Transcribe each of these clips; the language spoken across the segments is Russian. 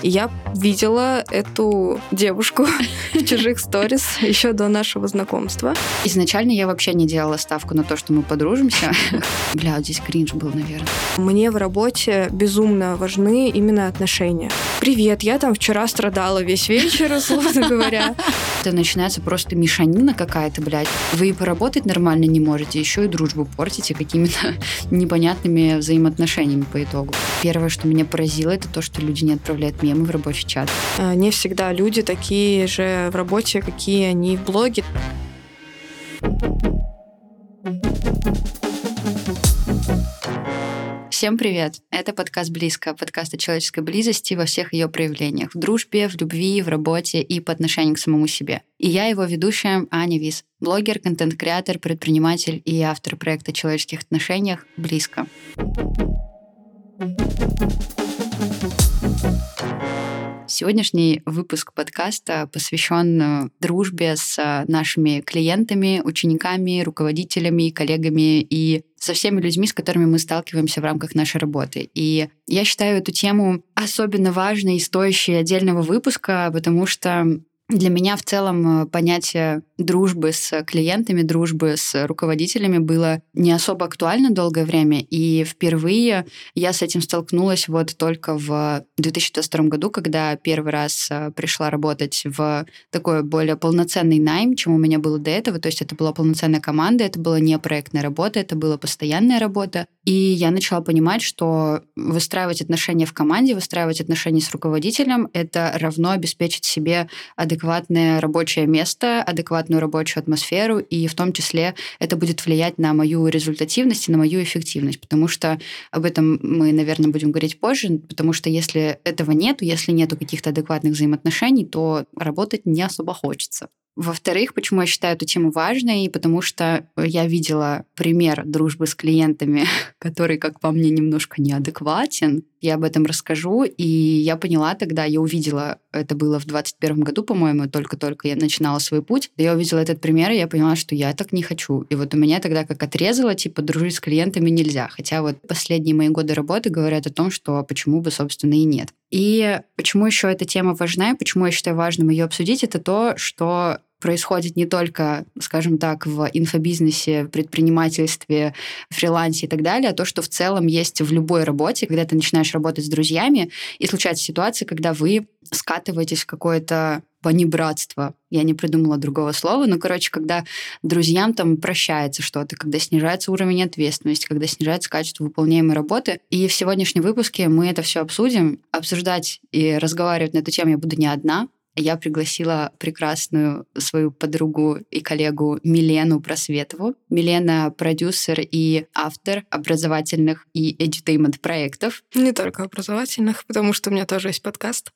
Я видела эту девушку в чужих сторис еще до нашего знакомства. Изначально я вообще не делала ставку на то, что мы подружимся. Бля, вот здесь кринж был, наверное. Мне в работе безумно важны именно отношения. Привет, я там вчера страдала весь вечер, условно говоря. Это начинается просто мешанина какая-то, блядь. Вы и поработать нормально не можете, еще и дружбу портите какими-то непонятными взаимоотношениями по итогу. Первое, что меня поразило, это то, что люди не отправляют мемы в рабочий чат. Не всегда люди такие же в работе, какие они в блоге. Всем привет! Это подкаст «Близко», подкаст о человеческой близости во всех ее проявлениях, в дружбе, в любви, в работе и по отношению к самому себе. И я его ведущая Аня Вис, блогер, контент-креатор, предприниматель и автор проекта о человеческих отношениях «Близко». Сегодняшний выпуск подкаста посвящен дружбе с нашими клиентами, учениками, руководителями, коллегами и со всеми людьми, с которыми мы сталкиваемся в рамках нашей работы. И я считаю эту тему особенно важной и стоящей отдельного выпуска, потому что для меня в целом понятие дружбы с клиентами, дружбы с руководителями было не особо актуально долгое время, и впервые я с этим столкнулась вот только в 2022 году, когда первый раз пришла работать в такой более полноценный найм, чем у меня было до этого, то есть это была полноценная команда, это была не проектная работа, это была постоянная работа, и я начала понимать, что выстраивать отношения в команде, выстраивать отношения с руководителем, это равно обеспечить себе адекватное рабочее место, адекватную рабочую атмосферу, и в том числе это будет влиять на мою результативность и на мою эффективность, потому что об этом мы, наверное, будем говорить позже, потому что если этого нету, если нету каких-то адекватных взаимоотношений, то работать не особо хочется. Во-вторых, почему я считаю эту тему важной, потому что я видела пример дружбы с клиентами, который, как по мне, немножко неадекватен. Я об этом расскажу, и я поняла тогда, я увидела, это было в 2021 году, по-моему, только-только я начинала свой путь, я увидела этот пример, и я поняла, что я так не хочу. И вот у меня тогда как отрезало, типа, дружить с клиентами нельзя. Хотя вот последние мои годы работы говорят о том, что почему бы, собственно, и нет. И почему еще эта тема важна, и почему я считаю важным ее обсудить, это то, что происходит не только, скажем так, в инфобизнесе, предпринимательстве, фрилансе и так далее, а то, что в целом есть в любой работе, когда ты начинаешь работать с друзьями, и случается ситуация, когда вы скатываетесь в какое-то понебратство. Я не придумала другого слова, но, короче, когда друзьям там прощается что-то, когда снижается уровень ответственности, когда снижается качество выполняемой работы. И в сегодняшнем выпуске мы это все обсудим. Обсуждать и разговаривать на эту тему я буду не одна. Я пригласила прекрасную свою подругу и коллегу Милену Просветову. Милена — продюсер и автор образовательных и эдютеймент-проектов. Не только образовательных, потому что у меня тоже есть подкаст.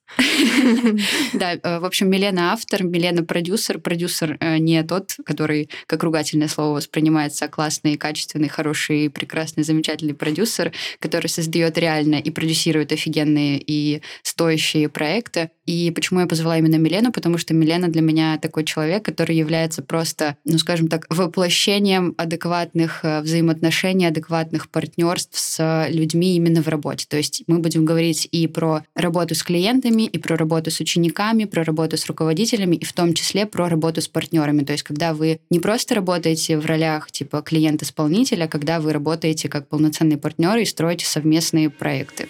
Да, в общем, Милена — автор, Милена — продюсер. Продюсер не тот, который, как ругательное слово, воспринимается, классный, качественный, хороший, прекрасный, замечательный продюсер, который создает реально и продюсирует офигенные и стоящие проекты. И почему я позвала именно Милену? Потому что Милена для меня такой человек, который является просто, ну, скажем так, воплощением адекватных взаимоотношений, адекватных партнерств с людьми именно в работе. То есть мы будем говорить и про работу с клиентами, и про работу с учениками, про работу с руководителями, и в том числе про работу с партнерами. То есть когда вы не просто работаете в ролях типа клиент-исполнителя, а когда вы работаете как полноценные партнеры и строите совместные проекты.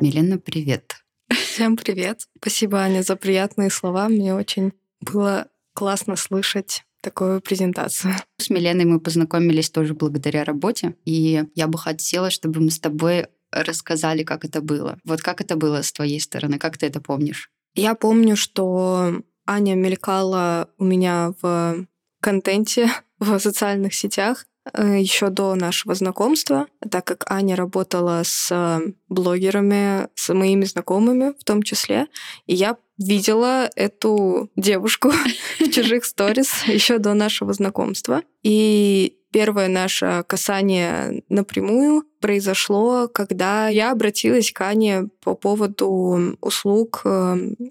Милена, привет. Всем привет. Спасибо, Аня, за приятные слова. Мне очень было классно слышать такую презентацию. С Миленой мы познакомились тоже благодаря работе, и я бы хотела, чтобы мы с тобой рассказали, как это было. Вот как это было с твоей стороны, как ты это помнишь? Я помню, что Аня мелькала у меня в контенте, в социальных сетях, еще до нашего знакомства, так как Аня работала с блогерами, с моими знакомыми в том числе, и я видела эту девушку в чужих сторис еще до нашего знакомства. И Первое наше касание напрямую произошло, когда я обратилась к Ане по поводу услуг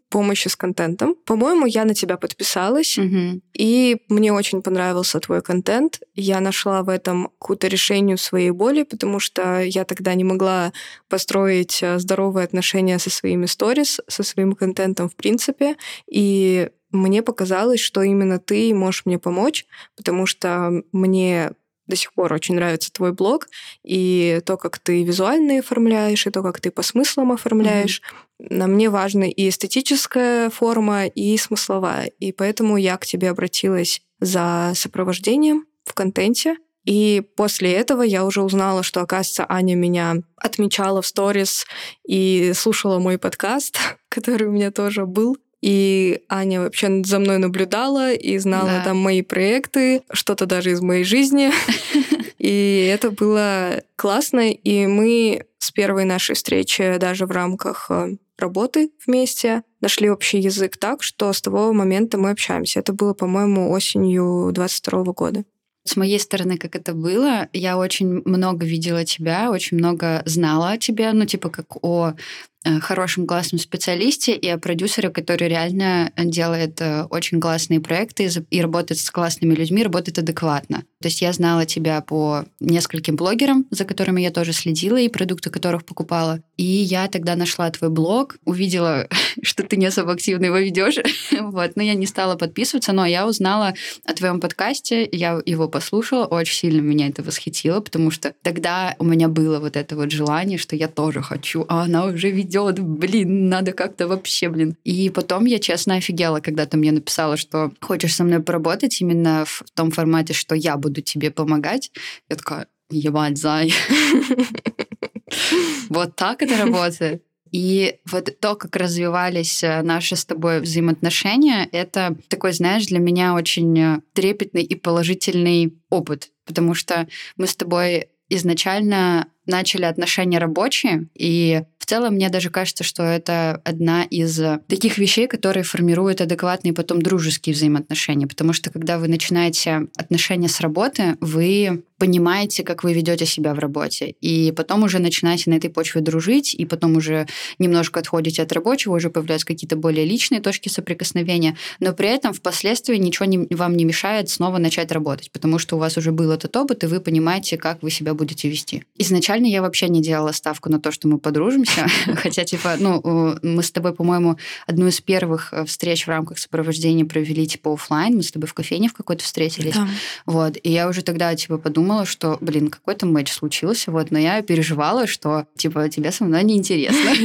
помощи с контентом. По-моему, я на тебя подписалась, и мне очень понравился твой контент. Я нашла в этом какое-то решение своей боли, потому что я тогда не могла построить здоровые отношения со своими сторис, со своим контентом в принципе, и мне показалось, что именно ты можешь мне помочь, потому что мне до сих пор очень нравится твой блог, и то, как ты визуально оформляешь, и то, как ты по смыслам оформляешь. На мне важна и эстетическая форма, и смысловая. И поэтому я к тебе обратилась за сопровождением в контенте. И после этого я уже узнала, что, оказывается, Аня меня отмечала в сторис и слушала мой подкаст, который у меня тоже был. И Аня вообще за мной наблюдала и знала там мои проекты, что-то даже из моей жизни. И это было классно. И мы с первой нашей встречи даже в рамках работы вместе нашли общий язык так, что с того момента мы общаемся. Это было, по-моему, осенью 2022 года. С моей стороны, как это было, я очень много видела тебя, очень много знала о тебе, ну, типа, как о хорошем классном специалисте и о продюсере, который реально делает очень классные проекты и работает с классными людьми, работает адекватно. То есть я знала тебя по нескольким блогерам, за которыми я тоже следила и продукты которых покупала. И я тогда нашла твой блог, увидела, что ты не особо активно его ведешь. Вот. Но я не стала подписываться, но я узнала о твоем подкасте, я его послушала, очень сильно меня это восхитило, потому что тогда у меня было вот это вот желание, что я тоже хочу, а она уже ведет, надо как-то вообще, И потом я честно офигела, когда ты мне написала, что хочешь со мной поработать именно в том формате, что я буду тебе помогать. Я такая, ебать, зай. Вот так это работает. И вот то, как развивались наши с тобой взаимоотношения, это такой, знаешь, для меня очень трепетный и положительный опыт. Потому что мы с тобой изначально начали отношения рабочие, и в целом мне даже кажется, что это одна из таких вещей, которые формируют адекватные потом дружеские взаимоотношения, потому что когда вы начинаете отношения с работы, вы понимаете, как вы ведете себя в работе, и потом уже начинаете на этой почве дружить, и потом уже немножко отходите от рабочего, уже появляются какие-то более личные точки соприкосновения, но при этом впоследствии ничего вам не мешает снова начать работать, потому что у вас уже был этот опыт, и вы понимаете, как вы себя будете вести. Изначально я вообще не делала ставку на то, что мы подружимся, хотя, типа, ну, мы с тобой, по-моему, одну из первых встреч в рамках сопровождения провели, типа, офлайн, мы с тобой в кофейне в какой-то встретились, вот, и я уже тогда, типа, подумала, что, какой-то матч случился, вот, но я переживала, что, типа, тебе со мной неинтересно,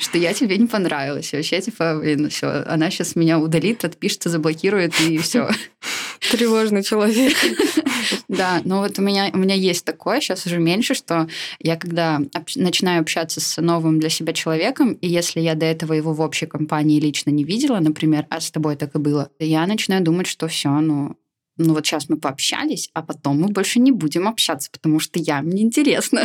что я тебе не понравилась, вообще, типа, все, она сейчас меня удалит, отпишется, заблокирует, и все. Тревожный человек. Да, но вот у меня есть такое, сейчас уже меньше, что я когда начинаю общаться с новым для себя человеком, и если я до этого его в общей компании лично не видела, например, а с тобой так и было, я начинаю думать, что все, ну вот сейчас мы пообщались, а потом мы больше не будем общаться, потому что мне интересно.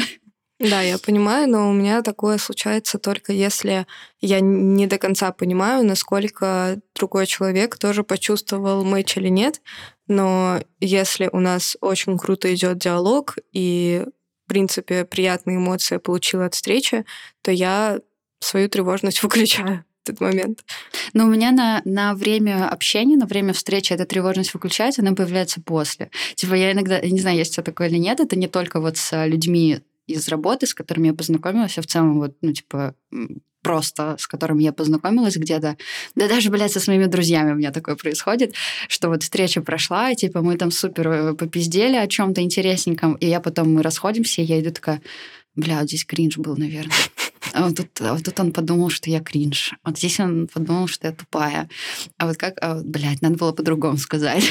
Да, я понимаю, но у меня такое случается только если я не до конца понимаю, насколько другой человек тоже почувствовал мэтч или нет. Но если у нас очень круто идет диалог и, в принципе, приятные эмоции я получила от встречи, то я свою тревожность выключаю в этот момент. Но у меня на время общения, на время встречи эта тревожность выключается, она появляется после. Типа я иногда, я не знаю, есть у тебя такое или нет, это не только вот с людьми из работы, с которыми я познакомилась, а в целом вот, просто с которым я познакомилась где-то. Да даже, со своими друзьями у меня такое происходит, что вот встреча прошла, и типа мы там супер попиздели о чем-то интересненьком, и мы расходимся, и я иду такая, вот здесь кринж был, наверное. А вот тут он подумал, что я кринж. Вот здесь он подумал, что я тупая. А вот как... надо было по-другому сказать.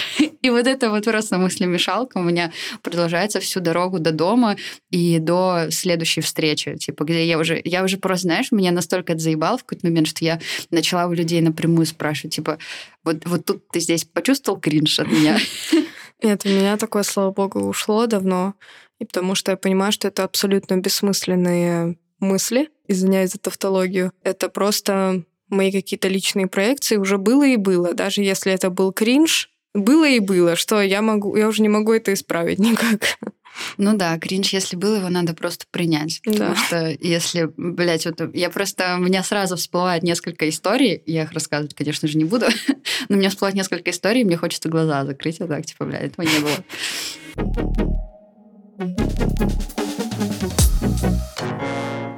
И вот это вот просто мыслемешалка у меня продолжается всю дорогу до дома и до следующей встречи. Типа, где я уже просто, меня настолько это заебало в какой-то момент, что я начала у людей напрямую спрашивать, типа, вот тут ты здесь почувствовал кринж от меня? Нет, у меня такое, слава богу, ушло давно. И потому что я понимаю, что это абсолютно бессмысленные мысли, извиняюсь за тавтологию, это просто мои какие-то личные проекции, уже было и было. Даже если это был кринж, Было и было, что я уже не могу это исправить никак. Ну да, кринж, если был, его надо просто принять. Потому что если, вот у меня сразу всплывает несколько историй, я их рассказывать, конечно же, не буду, но у меня всплывает несколько историй, и мне хочется глаза закрыть, вот так, этого не было.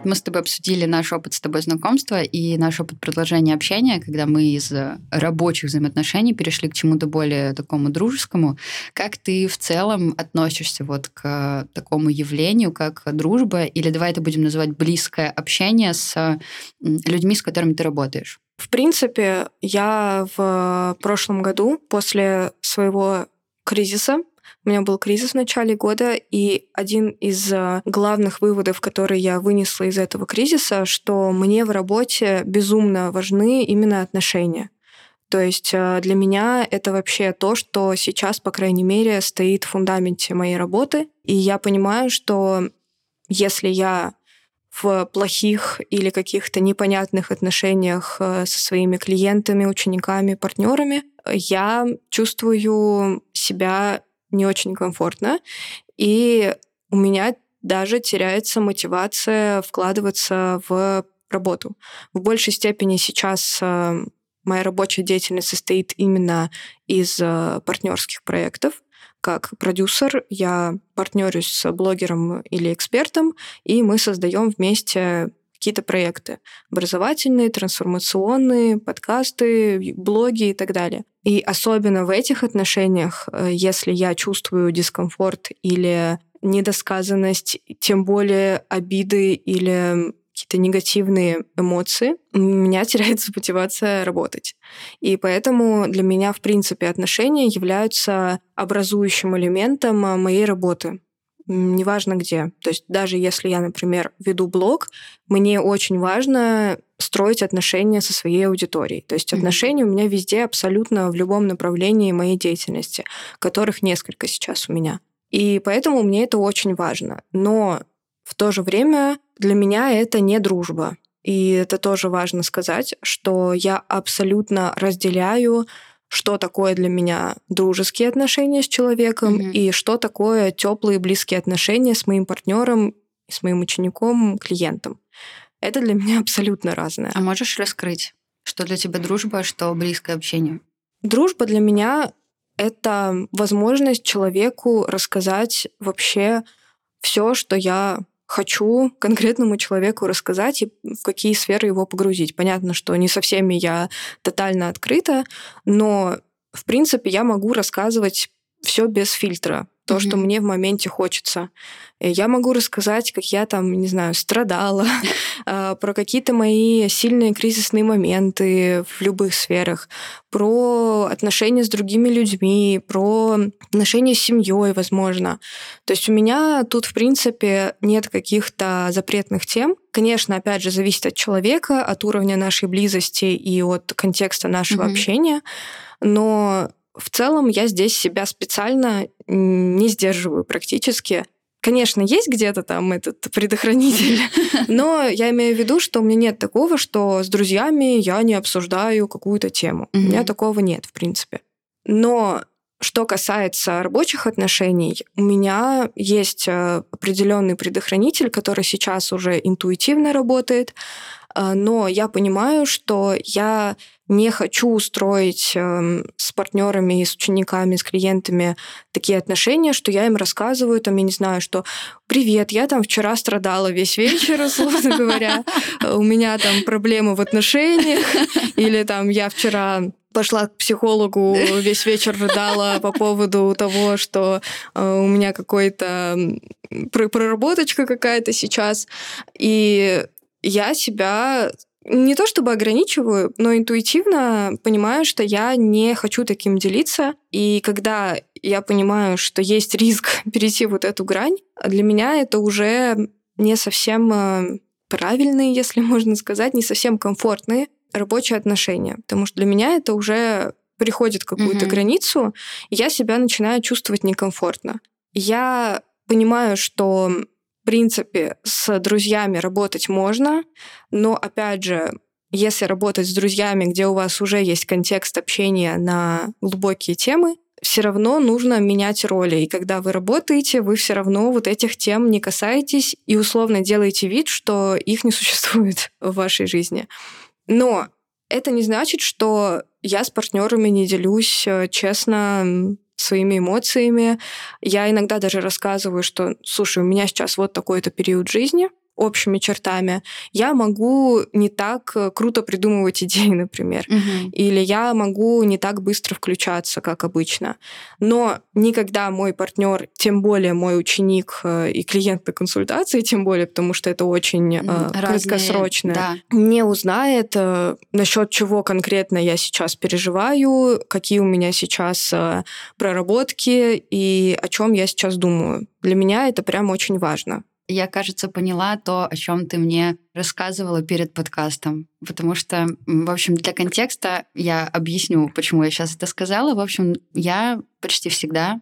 Мы с тобой обсудили наш опыт с тобой знакомства и наш опыт продолжения общения, когда мы из рабочих взаимоотношений перешли к чему-то более такому дружескому. Как ты в целом относишься вот к такому явлению, как дружба, или давай это будем называть близкое общение с людьми, с которыми ты работаешь? В принципе, я в прошлом году после своего кризиса, у меня был кризис в начале года, и один из главных выводов, которые я вынесла из этого кризиса, что мне в работе безумно важны именно отношения. То есть для меня это вообще то, что сейчас, по крайней мере, стоит в фундаменте моей работы. И я понимаю, что если я в плохих или каких-то непонятных отношениях со своими клиентами, учениками, партнерами, я чувствую себя не очень комфортно, и у меня даже теряется мотивация вкладываться в работу. В большей степени сейчас моя рабочая деятельность состоит именно из партнерских проектов. Как продюсер я партнерюсь с блогером или экспертом, и мы создаем вместе какие-то проекты образовательные, трансформационные, подкасты, блоги и так далее. И особенно в этих отношениях, если я чувствую дискомфорт или недосказанность, тем более обиды или какие-то негативные эмоции, у меня теряется мотивация работать. И поэтому для меня, в принципе, отношения являются образующим элементом моей работы. Неважно где. То есть даже если я, например, веду блог, мне очень важно строить отношения со своей аудиторией. То есть отношения у меня везде абсолютно в любом направлении моей деятельности, которых несколько сейчас у меня. И поэтому мне это очень важно. Но в то же время для меня это не дружба. И это тоже важно сказать, что я абсолютно разделяю, что такое для меня дружеские отношения с человеком и что такое теплые близкие отношения с моим партнером, с моим учеником, клиентом. Это для меня абсолютно разное. А можешь раскрыть, что для тебя дружба, что близкое общение? Дружба для меня — это возможность человеку рассказать вообще все, что я хочу конкретному человеку рассказать и в какие сферы его погрузить. Понятно, что не со всеми я тотально открыта, но, в принципе, я могу рассказывать все без фильтра, то, что мне в моменте хочется. Я могу рассказать, как я там, не знаю, страдала, про какие-то мои сильные кризисные моменты в любых сферах, про отношения с другими людьми, про отношения с семьей, возможно. То есть у меня тут, в принципе, нет каких-то запретных тем. Конечно, опять же, зависит от человека, от уровня нашей близости и от контекста нашего общения, но в целом я здесь себя специально не сдерживаю практически. Конечно, есть где-то там этот предохранитель, но я имею в виду, что у меня нет такого, что с друзьями я не обсуждаю какую-то тему. У меня такого нет, в принципе. Но что касается рабочих отношений, у меня есть определенный предохранитель, который сейчас уже интуитивно работает, но я понимаю, что я не хочу строить с партнерами, с учениками, с клиентами такие отношения, что я им рассказываю, там, я не знаю, что «Привет, я там вчера страдала весь вечер, условно говоря, у меня там проблемы в отношениях», или там «Я вчера пошла к психологу, весь вечер рыдала по поводу того, что у меня какой-то проработочка какая-то сейчас». И я себя не то чтобы ограничиваю, но интуитивно понимаю, что я не хочу таким делиться. И когда я понимаю, что есть риск перейти вот эту грань, для меня это уже не совсем правильные, если можно сказать, не совсем комфортные рабочие отношения. Потому что для меня это уже переходит какую-то границу, и я себя начинаю чувствовать некомфортно. Я понимаю, что в принципе, с друзьями работать можно, но, опять же, если работать с друзьями, где у вас уже есть контекст общения на глубокие темы, все равно нужно менять роли. И когда вы работаете, вы все равно вот этих тем не касаетесь и условно делаете вид, что их не существует в вашей жизни. Но это не значит, что я с партнерами не делюсь честно своими эмоциями. Я иногда даже рассказываю, что, слушай, у меня сейчас вот такой-то период жизни, общими чертами. Я могу не так круто придумывать идеи, например. Угу. Или я могу не так быстро включаться, как обычно. Но никогда мой партнер, тем более мой ученик и клиент на консультации, тем более, потому что это очень краткосрочное, да, не узнает, насчет чего конкретно я сейчас переживаю, какие у меня сейчас проработки и о чем я сейчас думаю. Для меня это прям очень важно. Я, кажется, поняла то, о чем ты мне рассказывала перед подкастом. Потому что, в общем, для контекста я объясню, почему я сейчас это сказала. В общем, я почти всегда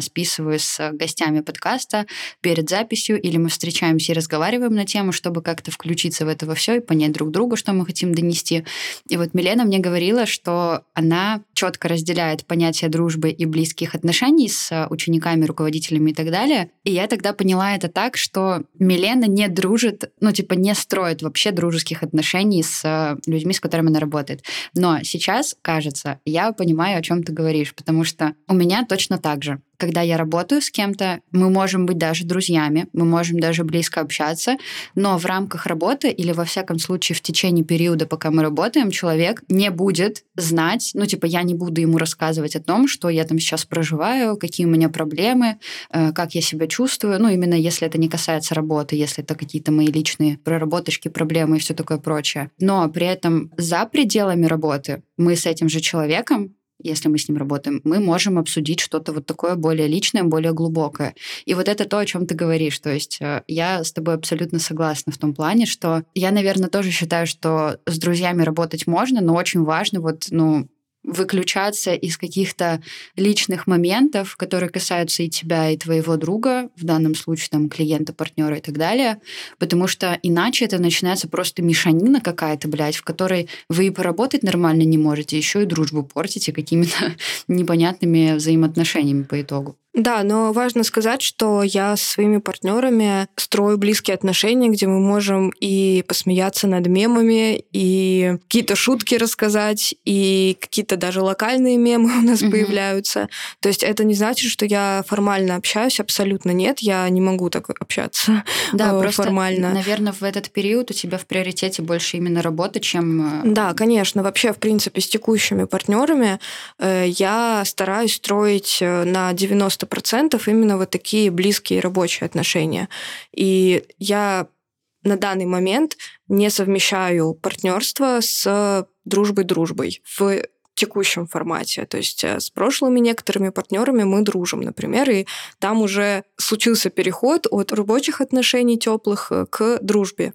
списываюсь с гостями подкаста перед записью, или мы встречаемся и разговариваем на тему, чтобы как-то включиться в это во все и понять друг друга, что мы хотим донести. И вот Милена мне говорила, что она четко разделяет понятие дружбы и близких отношений с учениками, руководителями и так далее. И я тогда поняла это так, что Милена не дружит, не строит вообще дружеских отношений с людьми, с которыми она работает. Но сейчас, кажется, я понимаю, о чем ты говоришь, потому что у меня точно так же. Когда я работаю с кем-то, мы можем быть даже друзьями, мы можем даже близко общаться, но в рамках работы или, во всяком случае, в течение периода, пока мы работаем, человек не будет знать, я не буду ему рассказывать о том, что я там сейчас проживаю, какие у меня проблемы, как я себя чувствую, именно если это не касается работы, если это какие-то мои личные проработочки, проблемы и все такое прочее. Но при этом за пределами работы мы с этим же человеком, если мы с ним работаем, мы можем обсудить что-то вот такое более личное, более глубокое. И вот это то, о чем ты говоришь. То есть я с тобой абсолютно согласна в том плане, что я, наверное, тоже считаю, что с друзьями работать можно, но очень важно выключаться из каких-то личных моментов, которые касаются и тебя, и твоего друга, в данном случае клиента, партнера и так далее, потому что иначе это начинается просто мешанина какая-то, в которой вы и поработать нормально не можете, еще и дружбу портите какими-то непонятными взаимоотношениями по итогу. Да, но важно сказать, что я со своими партнерами строю близкие отношения, где мы можем и посмеяться над мемами, и какие-то шутки рассказать, и какие-то даже локальные мемы у нас появляются. То есть это не значит, что я формально общаюсь, абсолютно нет, я не могу так общаться формально. Просто, наверное, в этот период у тебя в приоритете больше именно работа, чем... Да, конечно. Вообще, в принципе, с текущими партнерами я стараюсь строить на 90% именно вот такие близкие рабочие отношения. И я на данный момент не совмещаю партнерство с дружбой в текущем формате. То есть с прошлыми некоторыми партнерами мы дружим, например, и там уже случился переход от рабочих отношений теплых к дружбе.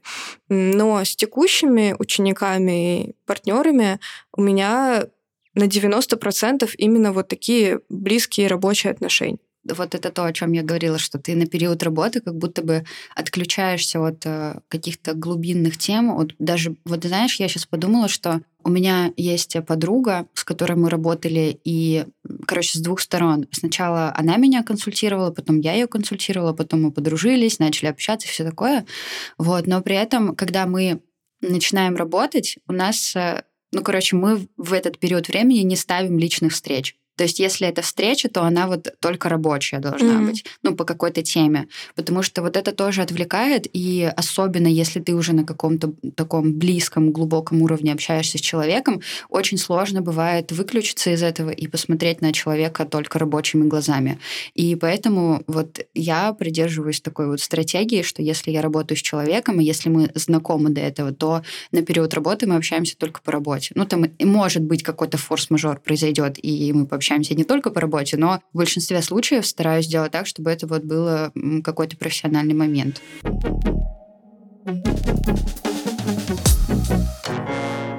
Но с текущими учениками и партнерами у меня на 90% именно вот такие близкие рабочие отношения. Вот это то, о чем я говорила, что ты на период работы как будто бы отключаешься от каких-то глубинных тем. Я сейчас подумала, что у меня есть подруга, с которой мы работали, и, с двух сторон. Сначала она меня консультировала, потом я ее консультировала, потом мы подружились, начали общаться и все такое. Но при этом, когда мы начинаем работать, у нас... мы в этот период времени не ставим личных встреч. То есть если это встреча, то она только рабочая должна быть, по какой-то теме. Потому что это тоже отвлекает, и особенно если ты уже на каком-то таком близком, глубоком уровне общаешься с человеком, очень сложно бывает выключиться из этого и посмотреть на человека только рабочими глазами. И поэтому я придерживаюсь такой стратегии, что если я работаю с человеком, и если мы знакомы до этого, то на период работы мы общаемся только по работе. Может быть, какой-то форс-мажор произойдет, и мы пообщаемся не только по работе, но в большинстве случаев стараюсь делать так, чтобы это было какой-то профессиональный момент.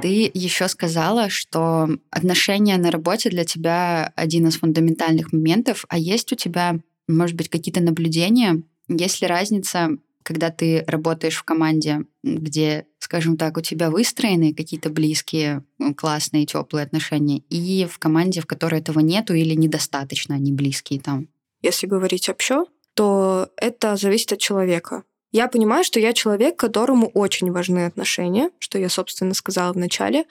Ты еще сказала, что отношения на работе для тебя один из фундаментальных моментов. А есть у тебя, может быть, какие-то наблюдения? Есть ли разница, когда ты работаешь в команде, где, скажем так, у тебя выстроены какие-то близкие, классные, теплые отношения, и в команде, в которой этого нету или недостаточно они близкие там? Если говорить общо, то это зависит от человека. Я понимаю, что я человек, которому очень важны отношения, что я, собственно, сказала в начале,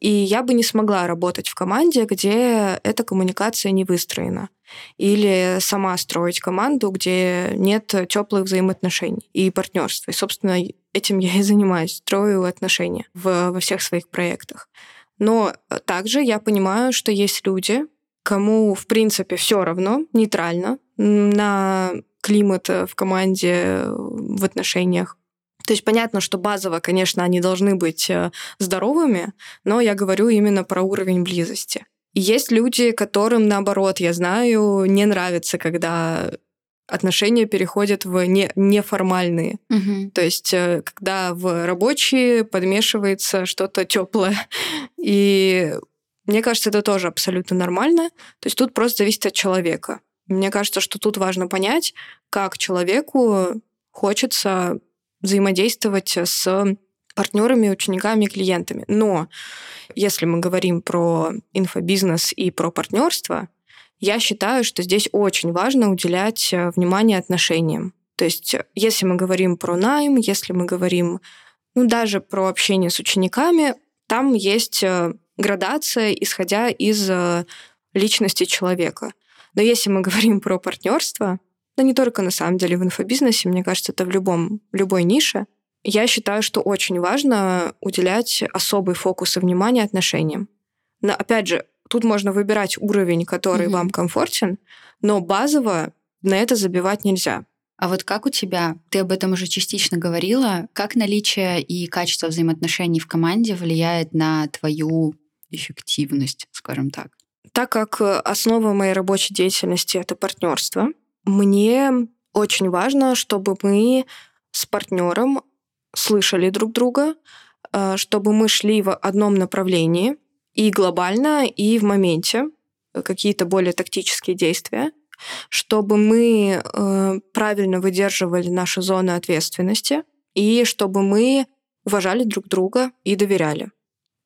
и я бы не смогла работать в команде, где эта коммуникация не выстроена, или сама строить команду, где нет теплых взаимоотношений и партнерства. И, собственно, этим я и занимаюсь, строю отношения во всех своих проектах. Но также я понимаю, что есть люди, кому, в принципе, все равно, нейтрально, на климат в команде, в отношениях. То есть понятно, что базово, конечно, они должны быть здоровыми, но я говорю именно про уровень близости. И есть люди, которым, наоборот, я знаю, не нравится, когда отношения переходят в неформальные. Угу. То есть когда в рабочие подмешивается что-то теплое. И мне кажется, это тоже абсолютно нормально. То есть тут просто зависит от человека. Мне кажется, что тут важно понять, как человеку хочется взаимодействовать с партнерами, учениками, клиентами. Но если мы говорим про инфобизнес и про партнерство, я считаю, что здесь очень важно уделять внимание отношениям. То есть если мы говорим про найм, если мы говорим даже про общение с учениками, там есть градация, исходя из личности человека. Но если мы говорим про партнерство, да не только на самом деле в инфобизнесе, мне кажется, это в любой нише, я считаю, что очень важно уделять особый фокус и внимание отношениям. Но, опять же, тут можно выбирать уровень, который вам комфортен, но базово на это забивать нельзя. А вот как у тебя, ты об этом уже частично говорила, как наличие и качество взаимоотношений в команде влияет на твою эффективность, скажем так? Так как основа моей рабочей деятельности — это партнерство, мне очень важно, чтобы мы с партнером слышали друг друга, чтобы мы шли в одном направлении и глобально, и в моменте, какие-то более тактические действия, чтобы мы правильно выдерживали наши зоны ответственности и чтобы мы уважали друг друга и доверяли.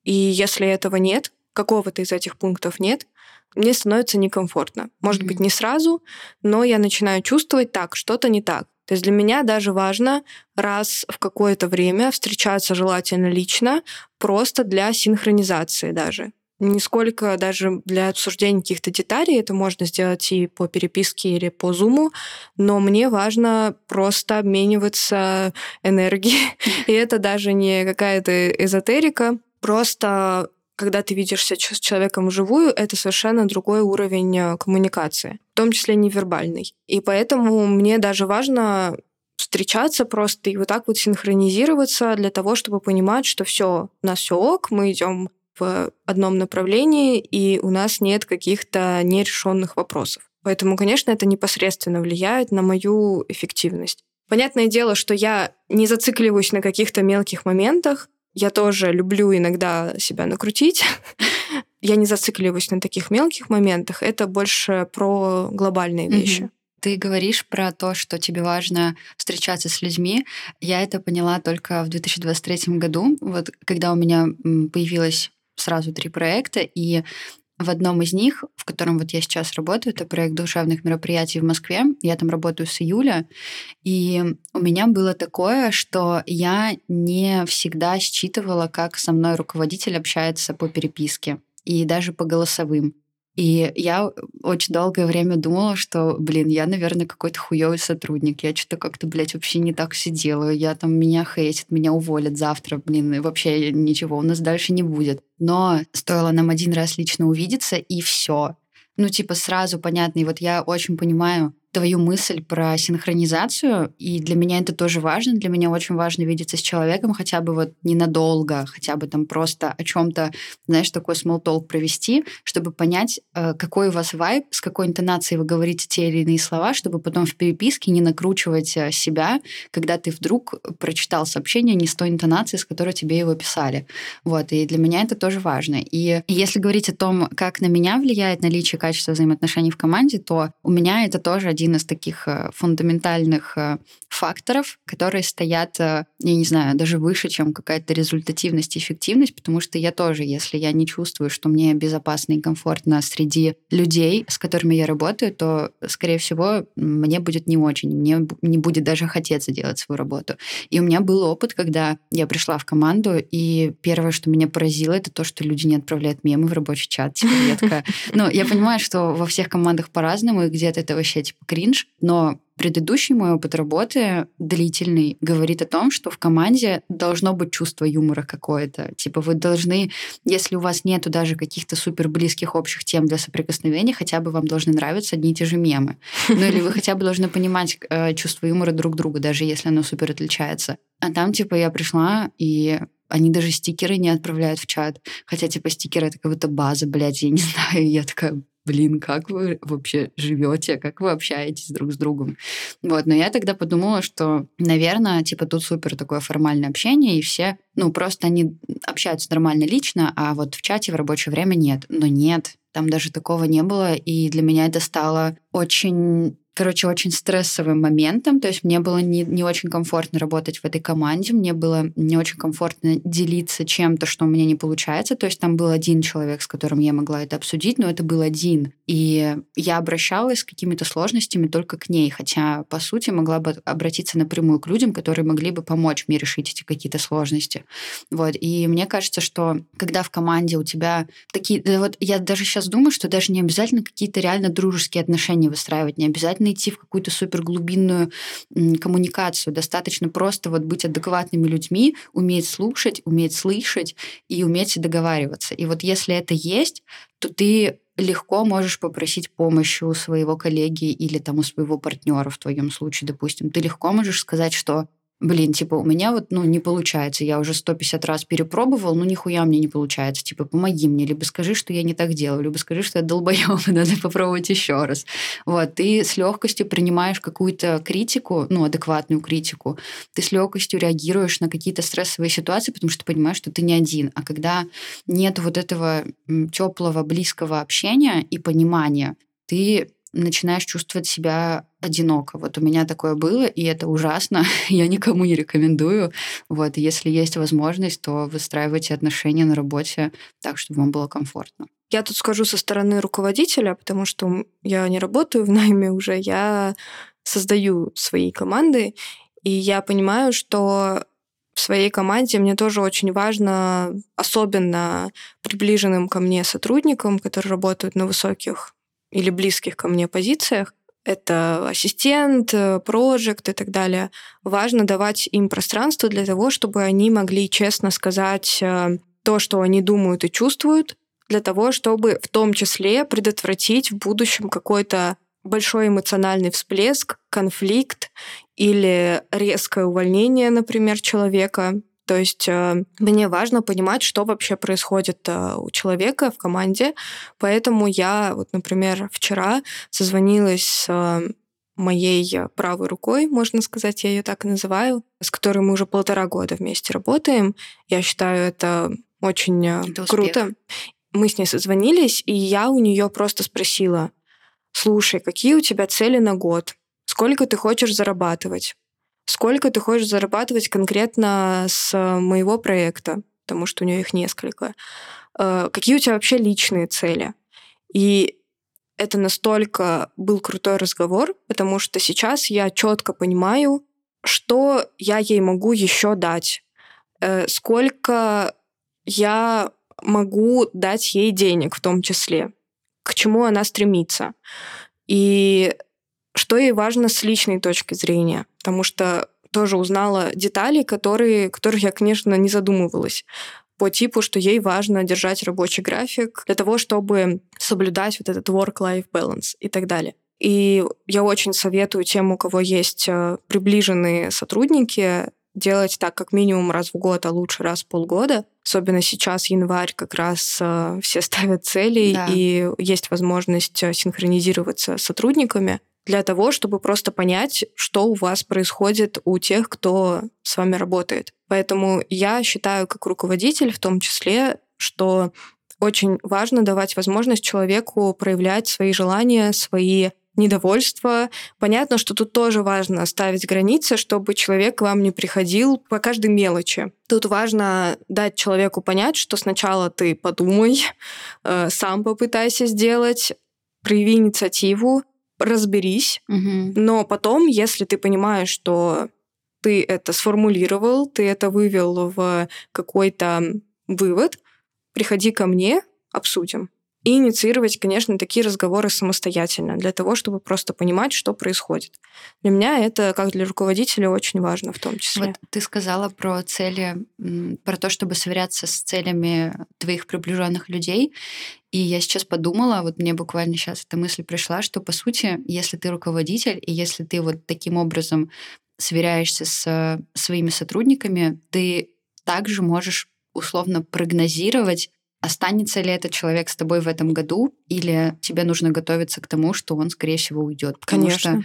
И если этого нет, какого-то из этих пунктов нет, мне становится некомфортно. Может быть, не сразу, но я начинаю чувствовать так, что-то не так. То есть для меня даже важно раз в какое-то время встречаться желательно лично, просто для синхронизации даже. Нисколько даже для обсуждения каких-то деталей, это можно сделать и по переписке, или по Zoom, но мне важно просто обмениваться энергией. И это даже не какая-то эзотерика, просто... Когда ты видишься с человеком вживую, это совершенно другой уровень коммуникации, в том числе невербальный. И поэтому мне даже важно встречаться просто и вот так вот синхронизироваться для того, чтобы понимать, что все, у нас все ок, мы идем в одном направлении, и у нас нет каких-то нерешенных вопросов. Поэтому, конечно, это непосредственно влияет на мою эффективность. Понятное дело, что я не зацикливаюсь на каких-то мелких моментах. Я тоже люблю иногда себя накрутить. Я не зацикливаюсь на таких мелких моментах. Это больше про глобальные вещи. Ты говоришь про то, что тебе важно встречаться с людьми. Я это поняла только в 2023 году, вот когда у меня появилось сразу 3 проекта, и в одном из них, в котором вот я сейчас работаю, это проект душевных мероприятий в Москве. Я там работаю с июля. И у меня было такое, что я не всегда считывала, как со мной руководитель общается по переписке и даже по голосовым. И я очень долгое время думала, что, я, наверное, какой-то хуёвый сотрудник. Я что-то как-то, вообще не так все делаю. Я там, меня хейтят, меня уволят завтра, и вообще ничего у нас дальше не будет. Но стоило нам один раз лично увидеться, и все. Сразу понятно. И вот я очень понимаю твою мысль про синхронизацию, и для меня это тоже важно. Для меня очень важно видеться с человеком хотя бы вот ненадолго, хотя бы там просто о чем-то, такой small talk провести, чтобы понять, какой у вас вайб, с какой интонацией вы говорите те или иные слова, чтобы потом в переписке не накручивать себя, когда ты вдруг прочитал сообщение не с той интонацией, с которой тебе его писали. Вот, и для меня это тоже важно. И если говорить о том, как на меня влияет наличие качества взаимоотношений в команде, то у меня это тоже один из таких фундаментальных факторов, которые стоят, я не знаю, даже выше, чем какая-то результативность и эффективность, потому что я тоже, если я не чувствую, что мне безопасно и комфортно среди людей, с которыми я работаю, то, скорее всего, мне будет не очень, мне не будет даже хотеться делать свою работу. И у меня был опыт, когда я пришла в команду, и первое, что меня поразило, это то, что люди не отправляют мемы в рабочий чат. Ну, я понимаю, что во всех командах по-разному, и где-то это вообще типа кринж, но предыдущий мой опыт работы, длительный, говорит о том, что в команде должно быть чувство юмора какое-то. Типа вы должны, если у вас нету даже каких-то супер близких общих тем для соприкосновения, хотя бы вам должны нравиться одни и те же мемы. Ну или вы хотя бы должны понимать чувство юмора друг друга, даже если оно супер отличается. А там типа я пришла, и они даже стикеры не отправляют в чат. Хотя типа стикеры — это как будто база, блядь, я не знаю. Я такая... Блин, как вы вообще живете, как вы общаетесь друг с другом. Вот, но я тогда подумала, что, наверное, типа тут супер такое формальное общение, и все, ну, просто они общаются нормально лично, а вот в чате в рабочее время нет. Но нет, там даже такого не было, и для меня это стало очень... Короче, очень стрессовым моментом, то есть мне было не очень комфортно работать в этой команде, мне было не очень комфортно делиться чем-то, что у меня не получается, то есть там был один человек, с которым я могла это обсудить, но это был один, и я обращалась с какими-то сложностями только к ней, хотя, по сути, могла бы обратиться напрямую к людям, которые могли бы помочь мне решить эти какие-то сложности. Вот, и мне кажется, что когда в команде у тебя такие... Да вот я даже сейчас думаю, что даже не обязательно какие-то реально дружеские отношения выстраивать, не обязательно идти в какую-то суперглубинную коммуникацию. Достаточно просто вот быть адекватными людьми, уметь слушать, уметь слышать и уметь договариваться. И вот если это есть, то ты легко можешь попросить помощи у своего коллеги или там у своего партнера в твоем случае, допустим. Ты легко можешь сказать, что блин, типа, у меня вот, ну, не получается, я уже 150 раз перепробовал, ну, нихуя мне не получается, типа, помоги мне, либо скажи, что я не так делаю, либо скажи, что я долбоёб, надо попробовать еще раз. Вот, ты с легкостью принимаешь какую-то критику, ну, адекватную критику, ты с легкостью реагируешь на какие-то стрессовые ситуации, потому что понимаешь, что ты не один. А когда нет вот этого теплого, близкого общения и понимания, ты начинаешь чувствовать себя одиноко. Вот у меня такое было, и это ужасно. Я никому не рекомендую. Вот, если есть возможность, то выстраивайте отношения на работе так, чтобы вам было комфортно. Я тут скажу со стороны руководителя, потому что я не работаю в найме уже, я создаю свои команды, и я понимаю, что в своей команде мне тоже очень важно, особенно приближенным ко мне сотрудникам, которые работают на высоких или близких ко мне позициях, это ассистент, проект и так далее, важно давать им пространство для того, чтобы они могли честно сказать то, что они думают и чувствуют, для того, чтобы в том числе предотвратить в будущем какой-то большой эмоциональный всплеск, конфликт или резкое увольнение, например, человека. То есть мне важно понимать, что вообще происходит у человека в команде. Поэтому я, вот, например, вчера созвонилась с моей правой рукой, можно сказать, я ее так и называю, с которой мы уже 1,5 года вместе работаем. Я считаю, это очень круто. Мы с ней созвонились, и я у нее просто спросила: слушай, какие у тебя цели на год? Сколько ты хочешь зарабатывать? Сколько ты хочешь зарабатывать конкретно с моего проекта, потому что у нее их несколько. Какие у тебя вообще личные цели? И это настолько был крутой разговор, потому что сейчас я четко понимаю, что я ей могу еще дать, сколько я могу дать ей денег в том числе, к чему она стремится. И что ей важно с личной точки зрения, потому что тоже узнала детали, которых я, конечно, не задумывалась, по типу, что ей важно держать рабочий график для того, чтобы соблюдать вот этот work-life balance и так далее. И я очень советую тем, у кого есть приближенные сотрудники, делать так как минимум раз в год, а лучше раз в полгода. Особенно сейчас, январь, как раз все ставят цели, да. И есть возможность синхронизироваться с сотрудниками, для того, чтобы просто понять, что у вас происходит у тех, кто с вами работает. Поэтому я считаю, как руководитель в том числе, что очень важно давать возможность человеку проявлять свои желания, свои недовольство. Понятно, что тут тоже важно ставить границы, чтобы человек к вам не приходил по каждой мелочи. Тут важно дать человеку понять, что сначала ты подумай, сам попытайся сделать, прояви инициативу, разберись. Угу. Но потом, если ты понимаешь, что ты это сформулировал, ты это вывел в какой-то вывод, приходи ко мне, обсудим. И инициировать, конечно, такие разговоры самостоятельно, для того, чтобы просто понимать, что происходит. Для меня это, как для руководителя, очень важно в том числе. Вот ты сказала про цели, про то, чтобы сверяться с целями твоих приближенных людей. И я сейчас подумала, вот мне буквально сейчас эта мысль пришла, что, по сути, если ты руководитель, и если ты вот таким образом сверяешься с своими сотрудниками, ты также можешь условно прогнозировать, останется ли этот человек с тобой в этом году, или тебе нужно готовиться к тому, что он, скорее всего, уйдет. Потому что,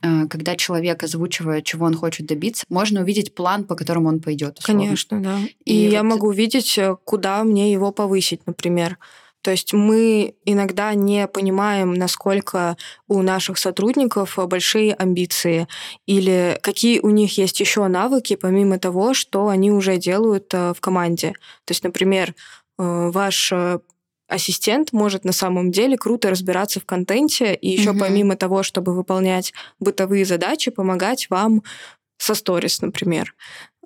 когда человек озвучивает, чего он хочет добиться, можно увидеть план, по которому он пойдет. Конечно, да. И я могу увидеть, куда мне его повысить, например. То есть мы иногда не понимаем, насколько у наших сотрудников большие амбиции или какие у них есть еще навыки, помимо того, что они уже делают в команде. То есть, например, ваш ассистент может на самом деле круто разбираться в контенте и еще помимо того, чтобы выполнять бытовые задачи, помогать вам со сторис, например.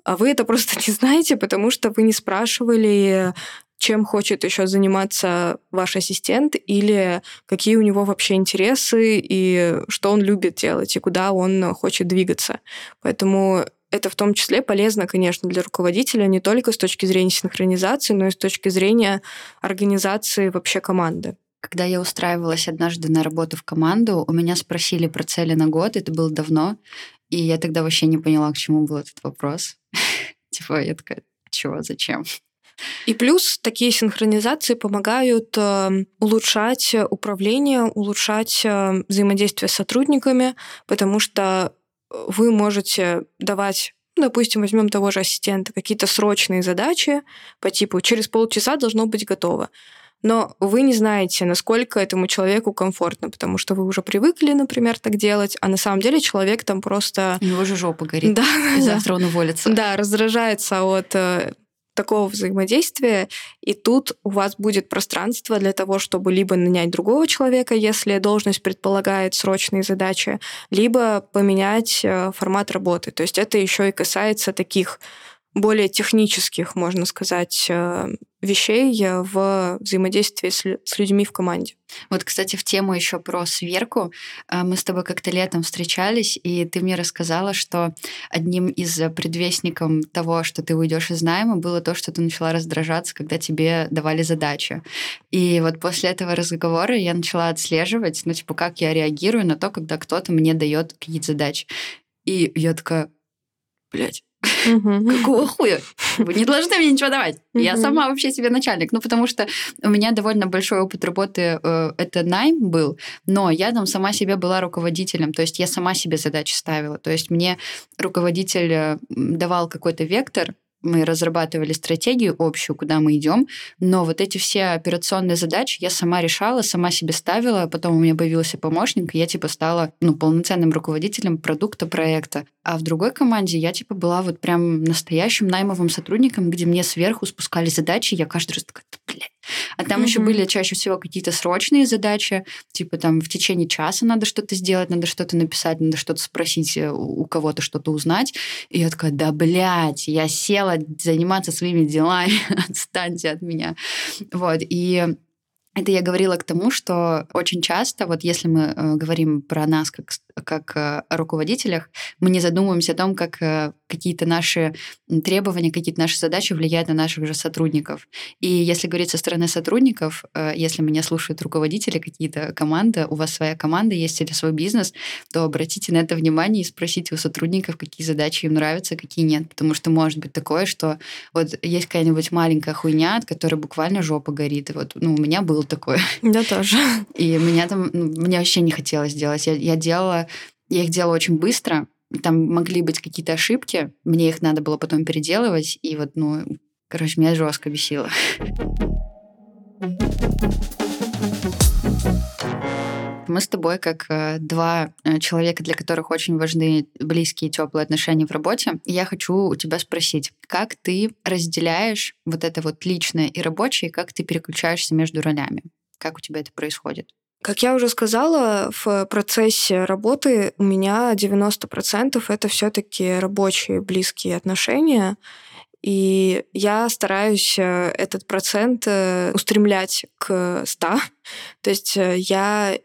А вы это просто не знаете, потому что вы не спрашивали, чем хочет еще заниматься ваш ассистент или какие у него вообще интересы и что он любит делать и куда он хочет двигаться. Поэтому это в том числе полезно, конечно, для руководителя не только с точки зрения синхронизации, но и с точки зрения организации вообще команды. Когда я устраивалась однажды на работу в команду, у меня спросили про цели на год, это было давно, и я тогда вообще не поняла, к чему был этот вопрос. Типа я такая, чего, зачем? И плюс такие синхронизации помогают улучшать управление, улучшать взаимодействие с сотрудниками, потому что вы можете давать, допустим, возьмем того же ассистента, какие-то срочные задачи по типу «через полчаса должно быть готово». Но вы не знаете, насколько этому человеку комфортно, потому что вы уже привыкли, например, так делать, а на самом деле человек там просто... У него же жопа горит, да, и завтра он уволится. Да, раздражается от такого взаимодействия, и тут у вас будет пространство для того, чтобы либо нанять другого человека, если должность предполагает срочные задачи, либо поменять формат работы. То есть это еще и касается таких более технических, можно сказать, вещей в взаимодействии с людьми в команде. Вот, кстати, в тему еще про сверку. Мы с тобой как-то летом встречались, и ты мне рассказала, что одним из предвестников того, что ты уйдешь из найма, было то, что ты начала раздражаться, когда тебе давали задачи. И вот после этого разговора я начала отслеживать, как я реагирую на то, когда кто-то мне дает какие-то задачи. И я такая, какого хуя? Вы не должны мне ничего давать. Я сама вообще себе начальник. Потому что у меня довольно большой опыт работы, это найм был, но я там сама себе была руководителем, то есть я сама себе задачи ставила. То есть мне руководитель давал какой-то вектор, мы разрабатывали стратегию общую, куда мы идем, но вот эти все операционные задачи я сама решала, сама себе ставила, потом у меня появился помощник, и я стала полноценным руководителем продукта, проекта. А в другой команде я была вот прям настоящим наймовым сотрудником, где мне сверху спускали задачи, и я каждый раз такая, А там еще были чаще всего какие-то срочные задачи, в течение часа надо что-то сделать, надо что-то написать, надо что-то спросить, у кого-то что-то узнать. И я такая, я села заниматься своими делами, отстаньте от меня. И это я говорила к тому, что очень часто, если мы говорим про нас как о руководителях, мы не задумываемся о том, как какие-то наши требования, какие-то наши задачи влияют на наших же сотрудников. И если говорить со стороны сотрудников, если меня слушают руководители, какие-то команды, у вас своя команда есть или свой бизнес, то обратите на это внимание и спросите у сотрудников, какие задачи им нравятся, какие нет. Потому что может быть такое, что есть какая-нибудь маленькая хуйня, от которой буквально жопа горит. И у меня был такое. Да, тоже. И мне вообще не хотелось делать. Я их делала очень быстро. Там могли быть какие-то ошибки. Мне их надо было потом переделывать. И меня жестко бесило. Мы с тобой как два человека, для которых очень важны близкие и теплые отношения в работе. Я хочу у тебя спросить, как ты разделяешь вот это вот личное и рабочее, как ты переключаешься между ролями? Как у тебя это происходит? Как я уже сказала, в процессе работы у меня 90% это все-таки рабочие, близкие отношения. И я стараюсь этот процент устремлять к 100. То есть я,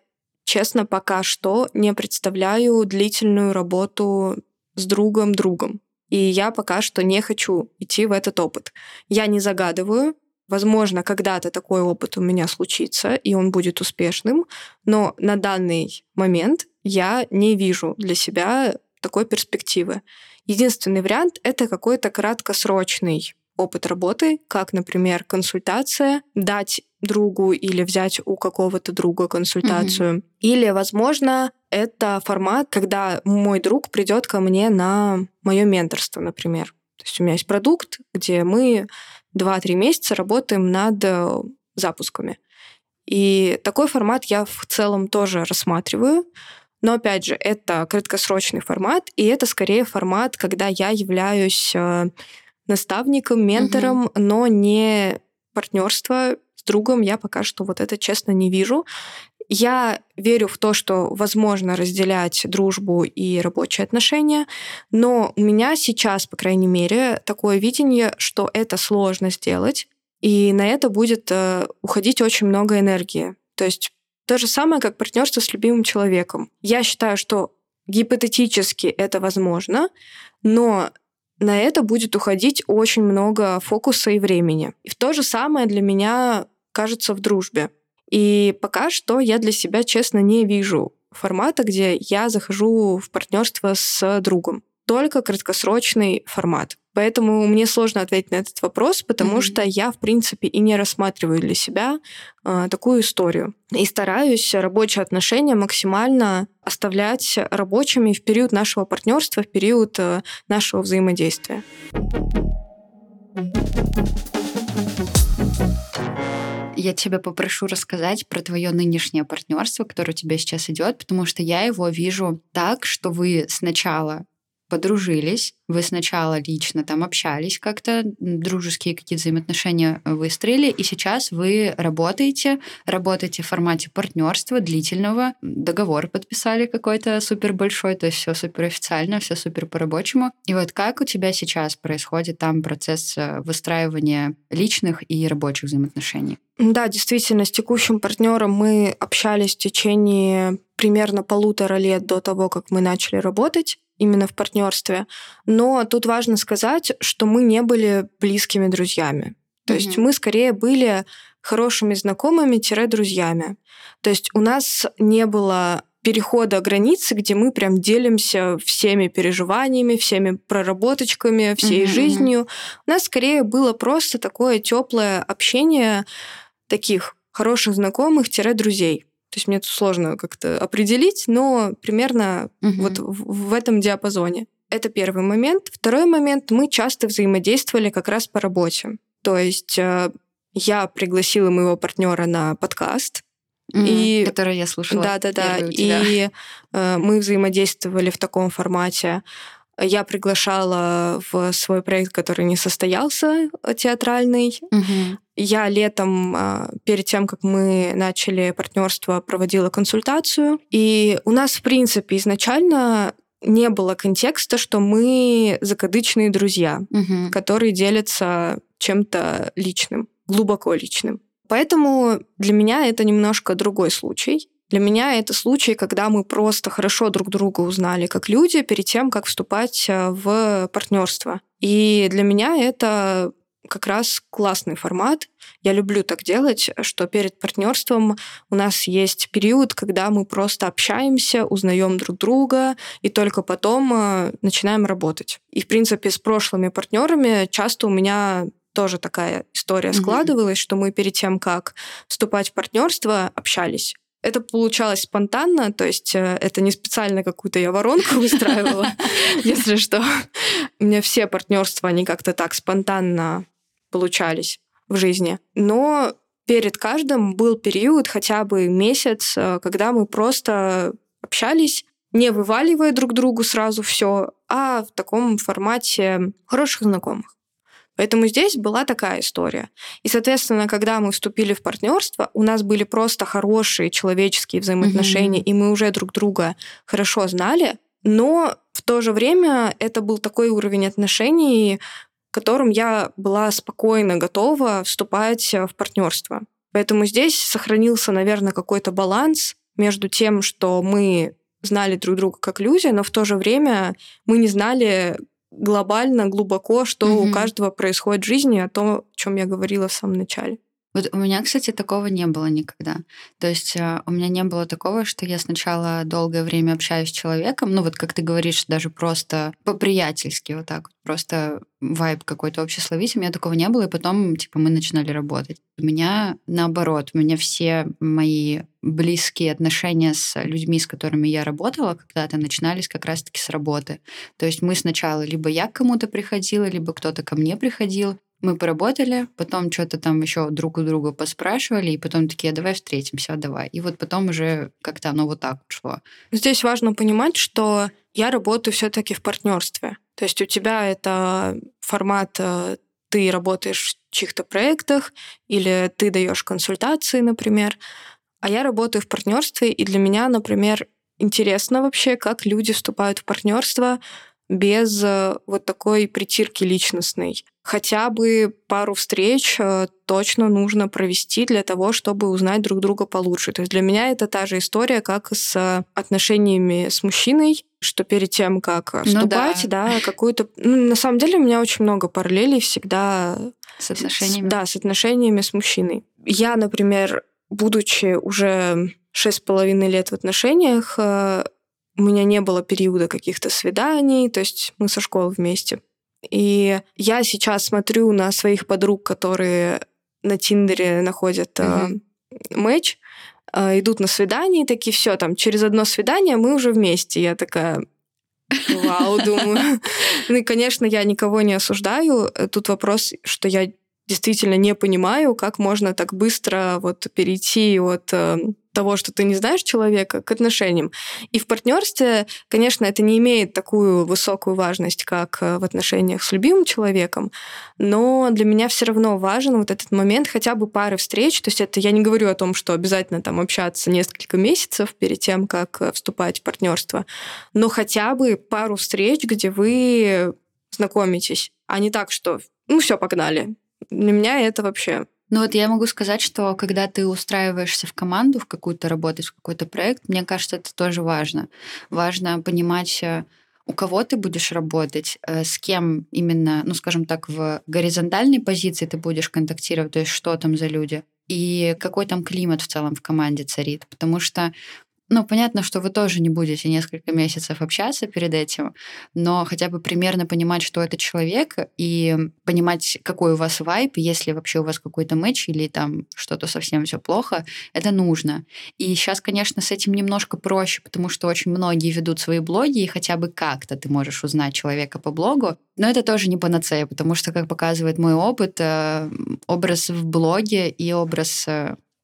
честно, пока что не представляю длительную работу с другом. И я пока что не хочу идти в этот опыт. Я не загадываю. Возможно, когда-то такой опыт у меня случится, и он будет успешным. Но на данный момент я не вижу для себя такой перспективы. Единственный вариант — это какой-то краткосрочный опыт работы, как, например, консультация, дать другу или взять у какого-то друга консультацию. Mm-hmm. Или, возможно, это формат, когда мой друг придет ко мне на мое менторство, например. То есть у меня есть продукт, где мы 2-3 месяца работаем над запусками. И такой формат я в целом тоже рассматриваю. Но, опять же, это краткосрочный формат, и это скорее формат, когда я являюсь наставником, ментором, mm-hmm. но не партнерство с другом. Я пока что вот это, честно, не вижу. Я верю в то, что возможно разделять дружбу и рабочие отношения, но у меня сейчас, по крайней мере, такое видение, что это сложно сделать, и на это будет уходить очень много энергии. То есть то же самое, как партнерство с любимым человеком. Я считаю, что гипотетически это возможно, но на это будет уходить очень много фокуса и времени. И то же самое для меня кажется в дружбе. И пока что я для себя, честно, не вижу формата, где я захожу в партнерство с другом. Только краткосрочный формат. Поэтому мне сложно ответить на этот вопрос, потому mm-hmm. что я, в принципе, и не рассматриваю для себя такую историю. И стараюсь рабочие отношения максимально оставлять рабочими в период нашего партнерства, в период нашего взаимодействия. Я тебя попрошу рассказать про твое нынешнее партнерство, которое у тебя сейчас идет, потому что я его вижу так, что вы сначала подружились, вы сначала лично там общались как-то, дружеские какие-то взаимоотношения выстроили, и сейчас вы работаете в формате партнерства длительного, договор подписали какой-то супер большой, то есть все супер официально, все супер по-рабочему. И вот как у тебя сейчас происходит там процесс выстраивания личных и рабочих взаимоотношений? Да, действительно, с текущим партнером мы общались в течение примерно 1,5 лет до того, как мы начали работать именно в партнерстве. Но тут важно сказать, что мы не были близкими друзьями. То mm-hmm. есть мы скорее были хорошими знакомыми-друзьями. То есть у нас не было перехода границы, где мы прям делимся всеми переживаниями, всеми проработочками, всей mm-hmm. жизнью. У нас скорее было просто такое теплое общение таких хороших знакомых-друзей. То есть мне тут сложно как-то определить, но примерно угу. вот в этом диапазоне. Это первый момент. Второй момент, мы часто взаимодействовали как раз по работе. То есть я пригласила моего партнера на подкаст, который я слушала. Да. И мы взаимодействовали в таком формате. Я приглашала в свой проект, который не состоялся, театральный. Угу. Я летом, перед тем, как мы начали партнерство, проводила консультацию. И у нас, в принципе, изначально не было контекста, что мы закадычные друзья, угу. которые делятся чем-то личным, глубоко личным. Поэтому для меня это немножко другой случай. Для меня это случай, когда мы просто хорошо друг друга узнали как люди перед тем, как вступать в партнерство. И для меня это как раз классный формат. Я люблю так делать, что перед партнерством у нас есть период, когда мы просто общаемся, узнаем друг друга, и только потом начинаем работать. И, в принципе, с прошлыми партнерами часто у меня тоже такая история складывалась, что мы перед тем, как вступать в партнерство, общались. Это получалось спонтанно, то есть это не специально какую-то я воронку выстраивала, если что. У меня все партнерства они как-то так спонтанно получались в жизни. Но перед каждым был период, хотя бы месяц, когда мы просто общались, не вываливая друг другу сразу все, а в таком формате хороших знакомых. Поэтому здесь была такая история. И, соответственно, когда мы вступили в партнерство, у нас были просто хорошие человеческие взаимоотношения, и мы уже друг друга хорошо знали, но в то же время это был такой уровень отношений, в котором я была спокойно готова вступать в партнерство. Поэтому здесь сохранился, наверное, какой-то баланс между тем, что мы знали друг друга как люди, но в то же время мы не знали глобально, глубоко, что у каждого происходит в жизни, о том, о чем я говорила в самом начале. Вот у меня, кстати, такого не было никогда. То есть у меня не было такого, что я сначала долгое время общаюсь с человеком, ну вот как ты говоришь, даже просто по-приятельски вот так, просто вайб какой-то общесловить, у меня такого не было, и потом типа мы начинали работать. У меня наоборот, у меня все мои близкие отношения с людьми, с которыми я работала когда-то, начинались как раз-таки с работы. То есть мы сначала либо я к кому-то приходила, либо кто-то ко мне приходил, мы поработали, потом что-то там еще друг у друга поспрашивали, и потом такие, давай встретимся, давай. И вот потом уже как-то оно вот так шло. Здесь важно понимать, что я работаю все-таки в партнерстве. То есть у тебя это формат, ты работаешь в чьих-то проектах, или ты даешь консультации, например. А я работаю в партнерстве, и для меня, например, интересно вообще, как люди вступают в партнерство без вот такой притирки личностной. Хотя бы пару встреч точно нужно провести для того, чтобы узнать друг друга получше. То есть для меня это та же история, как с отношениями с мужчиной, что перед тем, как вступать, да, какую-то... Ну, на самом деле у меня очень много параллелей всегда... С отношениями? Да, с отношениями с мужчиной. Я, например, будучи уже 6,5 лет в отношениях, у меня не было периода каких-то свиданий, то есть мы со школы вместе. И я сейчас смотрю на своих подруг, которые на Тиндере находят матч, идут на свидание, и такие, все, там, через одно свидание мы уже вместе. Я такая, вау, думаю. Ну и, конечно, я никого не осуждаю. Тут вопрос, что я действительно не понимаю, как можно так быстро вот перейти от того, что ты не знаешь человека, к отношениям. И в партнерстве, конечно, это не имеет такую высокую важность, как в отношениях с любимым человеком, но для меня все равно важен вот этот момент хотя бы пары встреч. То есть это я не говорю о том, что обязательно там общаться несколько месяцев перед тем, как вступать в партнерство, но хотя бы пару встреч, где вы знакомитесь, а не так, что ну все, погнали. Для меня это вообще... Ну вот я могу сказать, что когда ты устраиваешься в команду, в какую-то работу, в какой-то проект, мне кажется, это тоже важно. Важно понимать, у кого ты будешь работать, с кем именно, ну, скажем так, в горизонтальной позиции ты будешь контактировать, то есть что там за люди, и какой там климат в целом в команде царит. Потому что, ну, понятно, что вы тоже не будете несколько месяцев общаться перед этим, но хотя бы примерно понимать, что это человек, и понимать, какой у вас вайб, если вообще у вас какой-то матч или там что-то совсем все плохо, это нужно. И сейчас, конечно, с этим немножко проще, потому что очень многие ведут свои блоги, и хотя бы как-то ты можешь узнать человека по блогу, но это тоже не панацея, потому что, как показывает мой опыт, образ в блоге и образ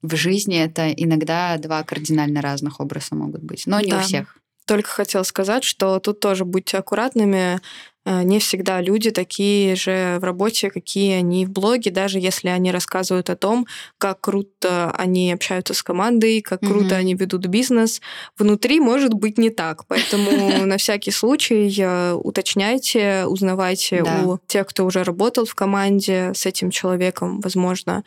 в жизни — это иногда два кардинально разных образа могут быть, но не у всех. Только хотела сказать, что тут тоже будьте аккуратными. Не всегда люди такие же в работе, какие они в блоге, даже если они рассказывают о том, как круто они общаются с командой, как круто они ведут бизнес. Внутри может быть не так, поэтому на всякий случай уточняйте, узнавайте у тех, кто уже работал в команде с этим человеком, возможно,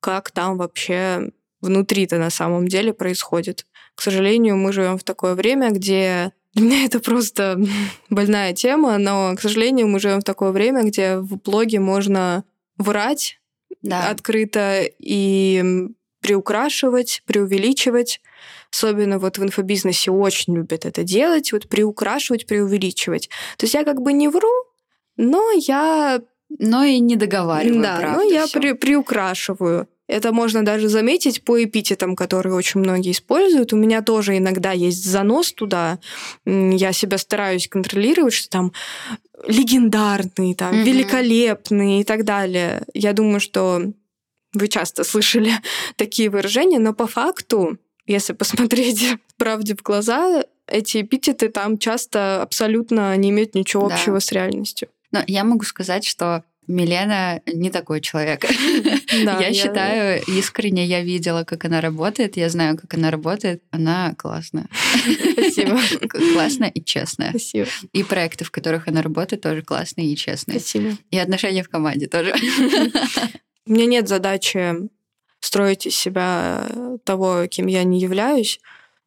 как там вообще внутри-то на самом деле происходит. К сожалению, мы живем в такое время, где... Для меня это просто больная тема, но, к сожалению, мы живем в такое время, где в блоге можно врать открыто и приукрашивать, преувеличивать. Особенно вот в инфобизнесе очень любят это делать, вот приукрашивать, преувеличивать. То есть я как бы не вру, но я... Но и не договариваю, правда. Но я приукрашиваю. Это можно даже заметить по эпитетам, которые очень многие используют. У меня тоже иногда есть занос туда. Я себя стараюсь контролировать, что там легендарный, там, великолепный и так далее. Я думаю, что Вы часто слышали такие выражения, но по факту, если посмотреть правде в глаза, эти эпитеты там часто абсолютно не имеют ничего общего с реальностью. Но я могу сказать, что Милена не такой человек. Я считаю, искренне я видела, как она работает, я знаю, как она работает. Она классная. Спасибо. Классная и честная. Спасибо. И проекты, в которых она работает, тоже классные и честные. Спасибо. И отношения в команде тоже. У меня нет задачи строить из себя того, кем я не являюсь.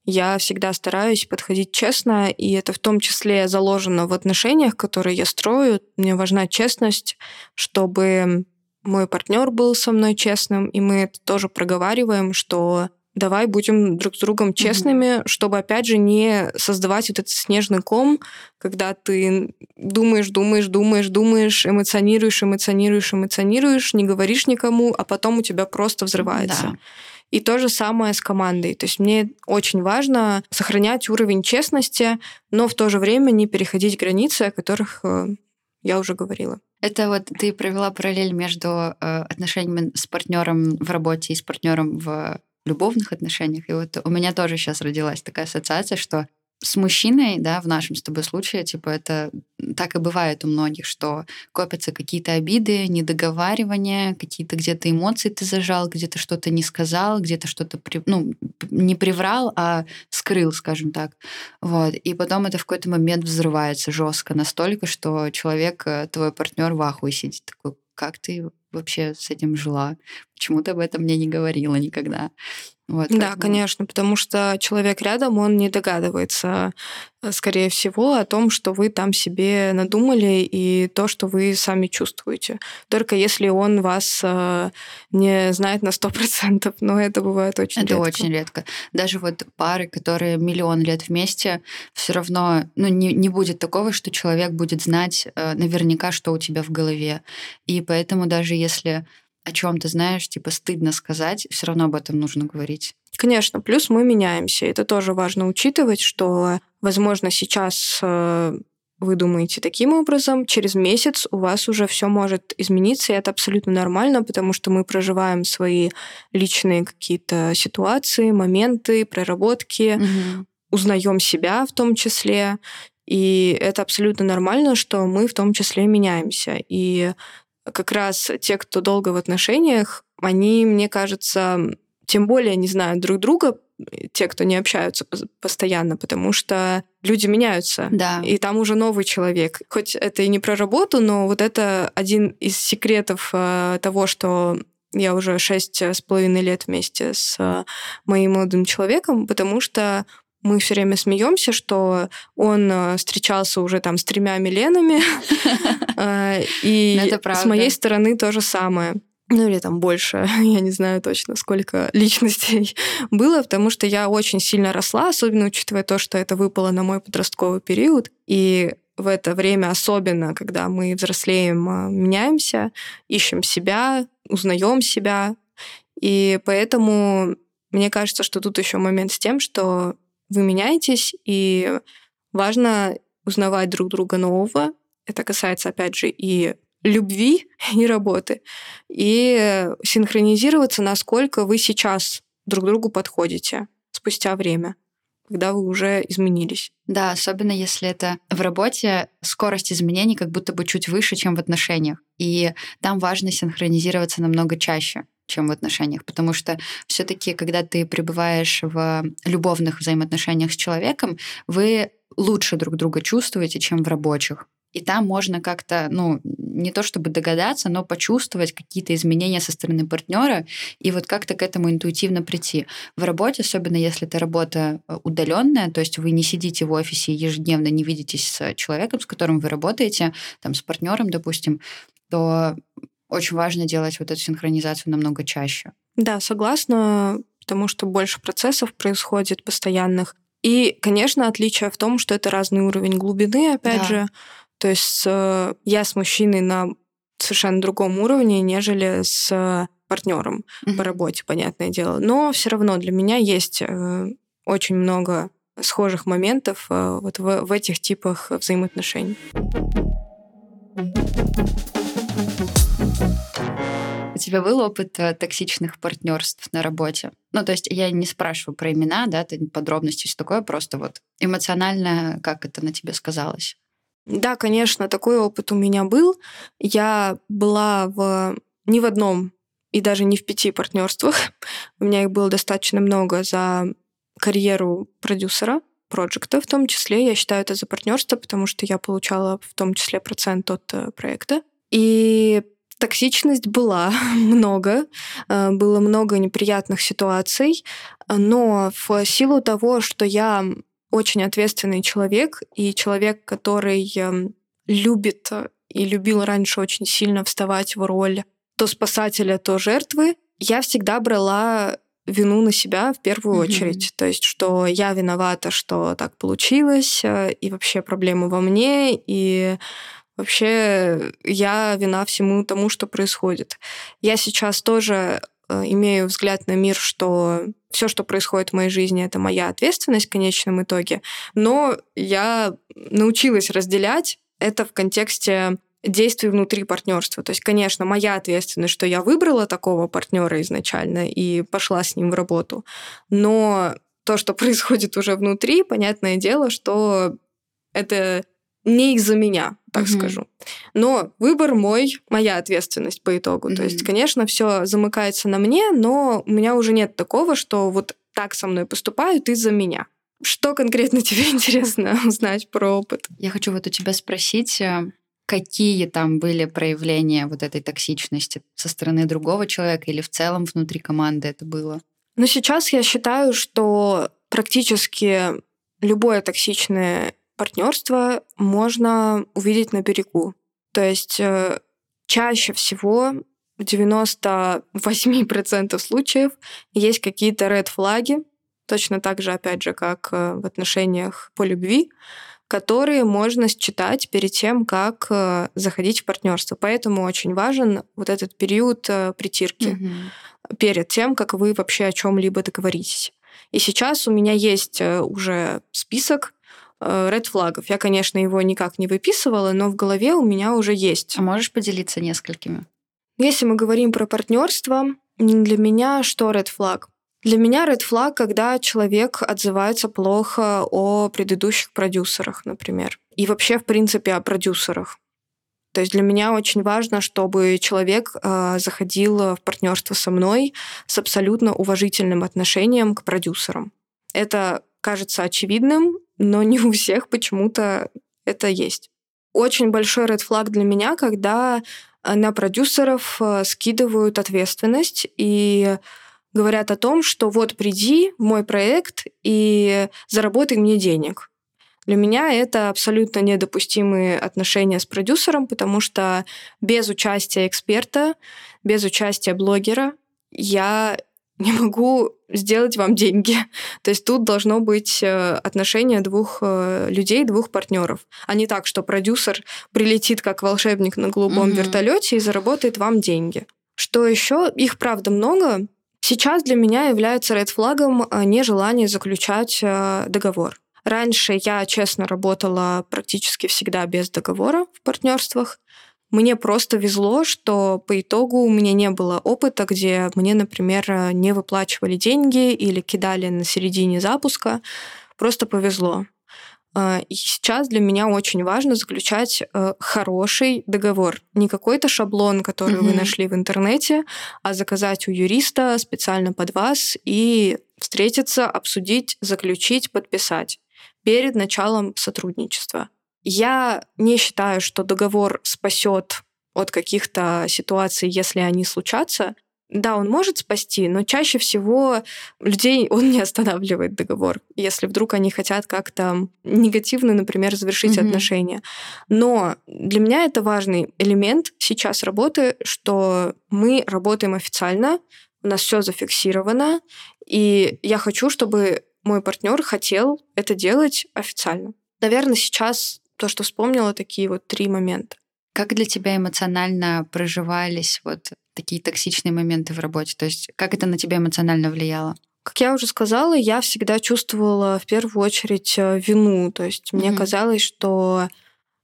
Я всегда стараюсь подходить честно, и это в том числе заложено в отношениях, которые я строю. Мне важна честность, чтобы мой партнер был со мной честным, и мы это тоже проговариваем, что давай будем друг с другом честными, чтобы, опять же, не создавать вот этот снежный ком, когда ты думаешь, эмоционируешь, не говоришь никому, а потом у тебя просто взрывается. Да. И то же самое с командой. То есть мне очень важно сохранять уровень честности, но в то же время не переходить границы, о которых я уже говорила. Это вот ты провела параллель между отношениями с партнером в работе и с партнером в любовных отношениях. И вот у меня тоже сейчас родилась такая ассоциация, что с мужчиной, да, в нашем с тобой случае, типа, это так и бывает у многих, что копятся какие-то обиды, недоговаривания, какие-то где-то эмоции ты зажал, где-то что-то не сказал, где-то что-то, не приврал, а скрыл, скажем так. Вот. И потом это в какой-то момент взрывается жестко настолько, что человек, твой партнер, в ахуе сидит такой, как ты вообще с этим жила? Почему ты об этом мне не говорила никогда? Вот, да, поэтому... конечно, потому что человек рядом, он не догадывается, скорее всего, о том, что вы там себе надумали и то, что вы сами чувствуете. Только если он вас не знает на 100%, но это бывает очень редко. Это очень редко. Даже вот пары, которые миллион лет вместе, все равно не будет такого, что человек будет знать наверняка, что у тебя в голове. И поэтому даже если... о чем ты знаешь, типа, стыдно сказать, все равно об этом нужно говорить. Конечно, плюс мы меняемся. Это тоже важно учитывать, что, возможно, сейчас вы думаете таким образом, через месяц у вас уже все может измениться, и это абсолютно нормально, потому что мы проживаем свои личные какие-то ситуации, моменты, проработки, узнаем себя в том числе, и это абсолютно нормально, что мы в том числе меняемся. И как раз те, кто долго в отношениях, они, мне кажется, тем более не знают друг друга, те, кто не общаются постоянно, потому что люди меняются, да. И там уже новый человек. Хоть это и не про работу, но вот это один из секретов того, что я уже 6,5 лет вместе с моим молодым человеком, потому что мы все время смеемся, что он встречался уже там с 3 Миленами, и с моей стороны то же самое. Ну или там больше, я не знаю точно, сколько личностей было, потому что я очень сильно росла, особенно учитывая то, что это выпало на мой подростковый период. И в это время особенно, когда мы взрослеем, меняемся, ищем себя, узнаем себя. И поэтому мне кажется, что тут еще момент с тем, что вы меняетесь, и важно узнавать друг друга нового. Это касается, опять же, и любви, и работы. И синхронизироваться, насколько вы сейчас друг другу подходите спустя время, когда вы уже изменились. Да, особенно если это в работе, скорость изменений как будто бы чуть выше, чем в отношениях. И там важно синхронизироваться намного чаще, чем в отношениях, потому что все-таки, когда ты пребываешь в любовных взаимоотношениях с человеком, вы лучше друг друга чувствуете, чем в рабочих. И там можно как-то, не то чтобы догадаться, но почувствовать какие-то изменения со стороны партнера и вот как-то к этому интуитивно прийти. В работе, особенно если это работа удаленная, то есть вы не сидите в офисе и ежедневно не видитесь с человеком, с которым вы работаете, там, с партнером, допустим, то очень важно делать вот эту синхронизацию намного чаще. Да, согласна, потому что больше процессов происходит постоянных. И, конечно, отличие в том, что это разный уровень глубины, опять же. То есть я с мужчиной на совершенно другом уровне, нежели с партнером по работе, понятное дело. Но все равно для меня есть очень много схожих моментов вот в этих типах взаимоотношений. У тебя был опыт токсичных партнерств на работе? Ну, то есть я не спрашиваю про имена, да, подробности, все такое, просто вот эмоционально, как это на тебе сказалось? Да, конечно, такой опыт у меня был. Я была не в одном и даже не в 5 партнерствах. У меня их было достаточно много за карьеру продюсера, проекта в том числе. Я считаю это за партнерство, потому что я получала в том числе процент от проекта. И токсичность была много. Было много неприятных ситуаций. Но в силу того, что я очень ответственный человек и человек, который любит и любил раньше очень сильно вставать в роль то спасателя, то жертвы, я всегда брала вину на себя в первую очередь. То есть, что я виновата, что так получилось, и вообще проблема во мне, и вообще я вина всему тому, что происходит. Я сейчас тоже имею взгляд на мир, что все, что происходит в моей жизни, это моя ответственность в конечном итоге, но я научилась разделять это в контексте действий внутри партнерства. То есть, конечно, моя ответственность, что я выбрала такого партнера изначально и пошла с ним в работу, но то, что происходит уже внутри, понятное дело, что это не из-за меня, так скажу. Но выбор мой, моя ответственность по итогу. То есть, конечно, все замыкается на мне, но у меня уже нет такого, что вот так со мной поступают из-за меня. Что конкретно тебе интересно узнать про опыт? Я хочу вот у тебя спросить, какие там были проявления вот этой токсичности со стороны другого человека или в целом внутри команды это было? Ну, сейчас я считаю, что практически любое токсичное партнерство можно увидеть на берегу. То есть чаще всего в 98% случаев есть какие-то ред-флаги, точно так же, опять же, как в отношениях по любви, которые можно считать перед тем, как заходить в партнерство. Поэтому очень важен вот этот период притирки перед тем, как вы вообще о чем-либо договоритесь. И сейчас у меня есть уже список ред-флагов. Я, конечно, его никак не выписывала, но в голове у меня уже есть. А можешь поделиться несколькими? Если мы говорим про партнерство, для меня что ред-флаг? Для меня ред-флаг, когда человек отзывается плохо о предыдущих продюсерах, например. И вообще, в принципе, о продюсерах. То есть для меня очень важно, чтобы человек заходил в партнерство со мной с абсолютно уважительным отношением к продюсерам. Это кажется очевидным, но не у всех почему-то это есть. Очень большой ред-флаг для меня, когда на продюсеров скидывают ответственность и говорят о том, что вот приди в мой проект и заработай мне денег. Для меня это абсолютно недопустимые отношения с продюсером, потому что без участия эксперта, без участия блогера я не могу сделать вам деньги. То есть тут должно быть отношение двух людей, двух партнеров, а не так, что продюсер прилетит как волшебник на голубом вертолете и заработает вам деньги. Что еще? Их, правда, много. Сейчас для меня является ред-флагом нежелание заключать договор. Раньше я, честно, работала практически всегда без договора в партнерствах. Мне просто везло, что по итогу у меня не было опыта, где мне, например, не выплачивали деньги или кидали на середине запуска. Просто повезло. И сейчас для меня очень важно заключать хороший договор. Не какой-то шаблон, который вы нашли в интернете, а заказать у юриста специально под вас и встретиться, обсудить, заключить, подписать перед началом сотрудничества. Я не считаю, что договор спасет от каких-то ситуаций, если они случатся. Да, он может спасти, но чаще всего людей он не останавливает договор, если вдруг они хотят как-то негативно, например, завершить отношения. Но для меня это важный элемент сейчас работы, что мы работаем официально, у нас все зафиксировано, и я хочу, чтобы мой партнер хотел это делать официально. Наверное, сейчас то, что вспомнила, такие вот 3 момента. Как для тебя эмоционально проживались вот такие токсичные моменты в работе? То есть как это на тебя эмоционально влияло? Как я уже сказала, я всегда чувствовала в первую очередь вину. То есть мне казалось, что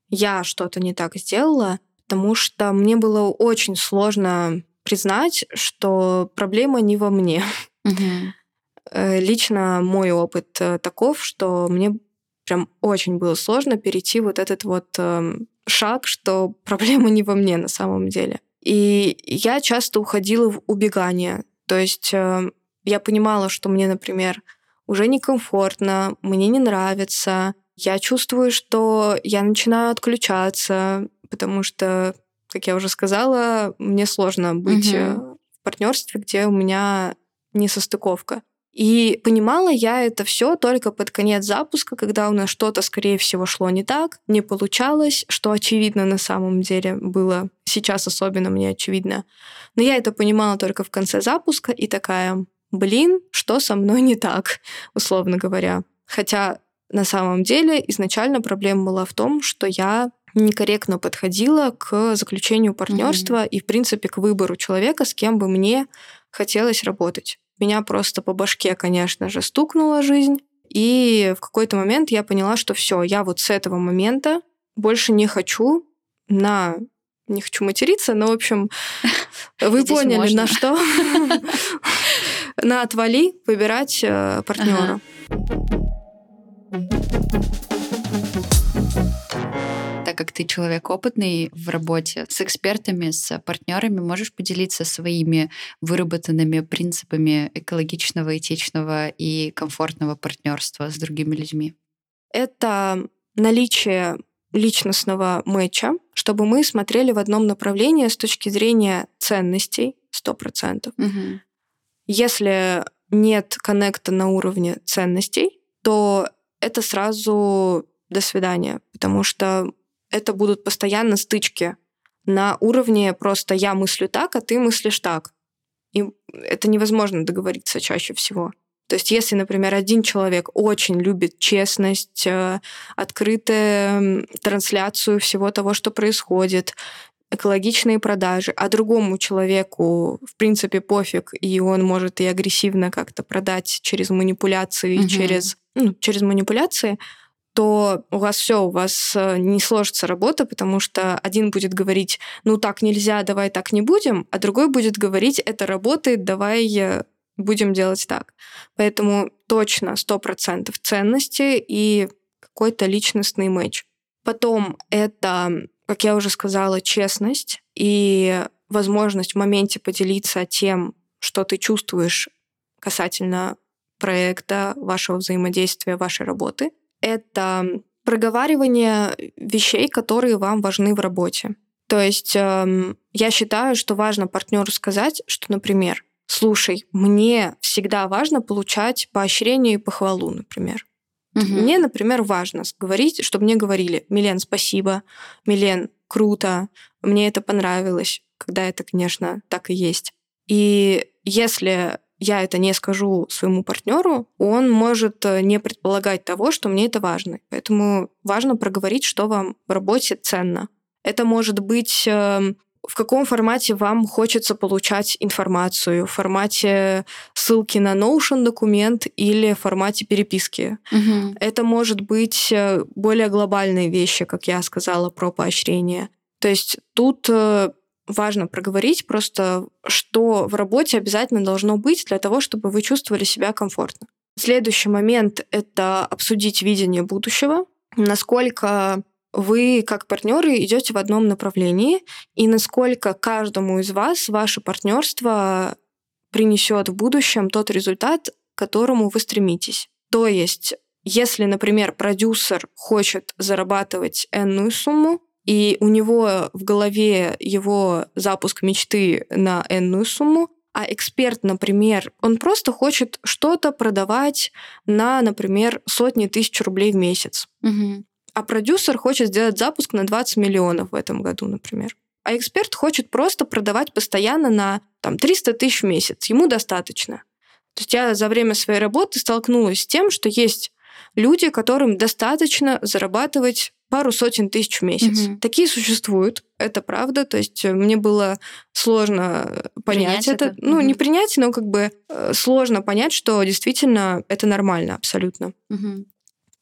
я что-то не так сделала, потому что мне было очень сложно признать, что проблема не во мне. Uh-huh. Лично мой опыт таков, что мне прям очень было сложно перейти вот этот вот шаг, что проблема не во мне на самом деле. И я часто уходила в убегание. То есть я понимала, что мне, например, уже некомфортно, мне не нравится, я чувствую, что я начинаю отключаться, потому что, как я уже сказала, мне сложно быть угу. в партнерстве, где у меня несостыковка. И понимала я это все только под конец запуска, когда у нас что-то, скорее всего, шло не так, не получалось, что очевидно на самом деле было. Сейчас особенно мне очевидно. Но я это понимала только в конце запуска и такая, блин, что со мной не так, условно говоря. Хотя на самом деле изначально проблема была в том, что я некорректно подходила к заключению партнерства mm-hmm. и, в принципе, к выбору человека, с кем бы мне хотелось работать. Меня просто по башке, конечно же, стукнула жизнь. И в какой-то момент я поняла, что все, я вот с этого момента больше не хочу на... Не хочу материться, но, в общем, вы поняли, на что. На отвали выбирать партнера. Так как ты человек опытный в работе с экспертами, с партнерами, можешь поделиться своими выработанными принципами экологичного, этичного и комфортного партнерства с другими людьми? Это наличие личностного мэтча, чтобы мы смотрели в одном направлении с точки зрения ценностей 100%. Угу. Если нет коннекта на уровне ценностей, то это сразу до свидания, потому что это будут постоянно стычки на уровне просто «я мыслю так, а ты мыслишь так». И это невозможно договориться чаще всего. То есть если, например, один человек очень любит честность, открытую трансляцию всего того, что происходит, экологичные продажи, а другому человеку, в принципе, пофиг, и он может и агрессивно как-то продать через манипуляции, угу. через манипуляции, то у вас все, у вас не сложится работа, потому что один будет говорить, ну так нельзя, давай так не будем, а другой будет говорить, это работает, давай будем делать так. Поэтому точно 100% ценности и какой-то личностный мэтч. Потом это, как я уже сказала, честность и возможность в моменте поделиться тем, что ты чувствуешь касательно проекта, вашего взаимодействия, вашей работы. Это проговаривание вещей, которые вам важны в работе. То есть я считаю, что важно партнеру сказать, что, например, слушай, мне всегда важно получать поощрение и похвалу, например. Угу. Мне, например, важно говорить, чтобы мне говорили, Милен, спасибо, Милен, круто, мне это понравилось, когда это, конечно, так и есть. И если я это не скажу своему партнеру, он может не предполагать того, что мне это важно. Поэтому важно проговорить, что вам в работе ценно. Это может быть... В каком формате вам хочется получать информацию? В формате ссылки на Notion документ или в формате переписки? Угу. Это может быть более глобальные вещи, как я сказала, про поощрение. То есть тут важно проговорить просто, что в работе обязательно должно быть для того, чтобы вы чувствовали себя комфортно. Следующий момент — это обсудить видение будущего. Насколько... Вы, как партнеры, идете в одном направлении, и насколько каждому из вас ваше партнерство принесет в будущем тот результат, к которому вы стремитесь. То есть, если, например, продюсер хочет зарабатывать энную сумму, и у него в голове его запуск мечты на энную сумму, а эксперт, например, он просто хочет что-то продавать на, например, сотни тысяч рублей в месяц. Угу. А продюсер хочет сделать запуск на 20 миллионов в этом году, например. А эксперт хочет просто продавать постоянно на 300 тысяч в месяц. Ему достаточно. То есть я за время своей работы столкнулась с тем, что есть люди, которым достаточно зарабатывать пару сотен тысяч в месяц. Угу. Такие существуют, это правда. То есть мне было сложно понять это. Ну, угу. не принять, но сложно понять, что действительно это нормально абсолютно. Угу.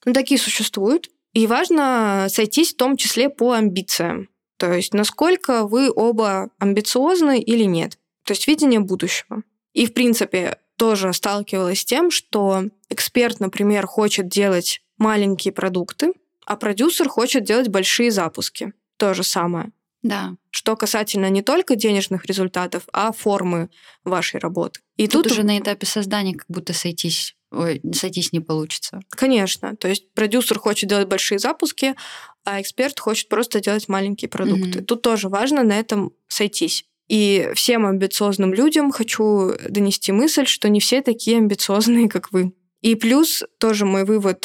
Но такие существуют. И важно сойтись в том числе по амбициям. То есть, насколько вы оба амбициозны или нет. то есть видение будущего. И, в принципе, тоже сталкивалась с тем, что эксперт, например, хочет делать маленькие продукты, а продюсер хочет делать большие запуски. То же самое. Да. Что касательно не только денежных результатов, а формы вашей работы. И тут уже на этапе создания как будто сойтись не получится. Конечно. То есть продюсер хочет делать большие запуски, а эксперт хочет просто делать маленькие продукты. Угу. Тут тоже важно на этом сойтись. И всем амбициозным людям хочу донести мысль, что не все такие амбициозные, как вы. И плюс тоже мой вывод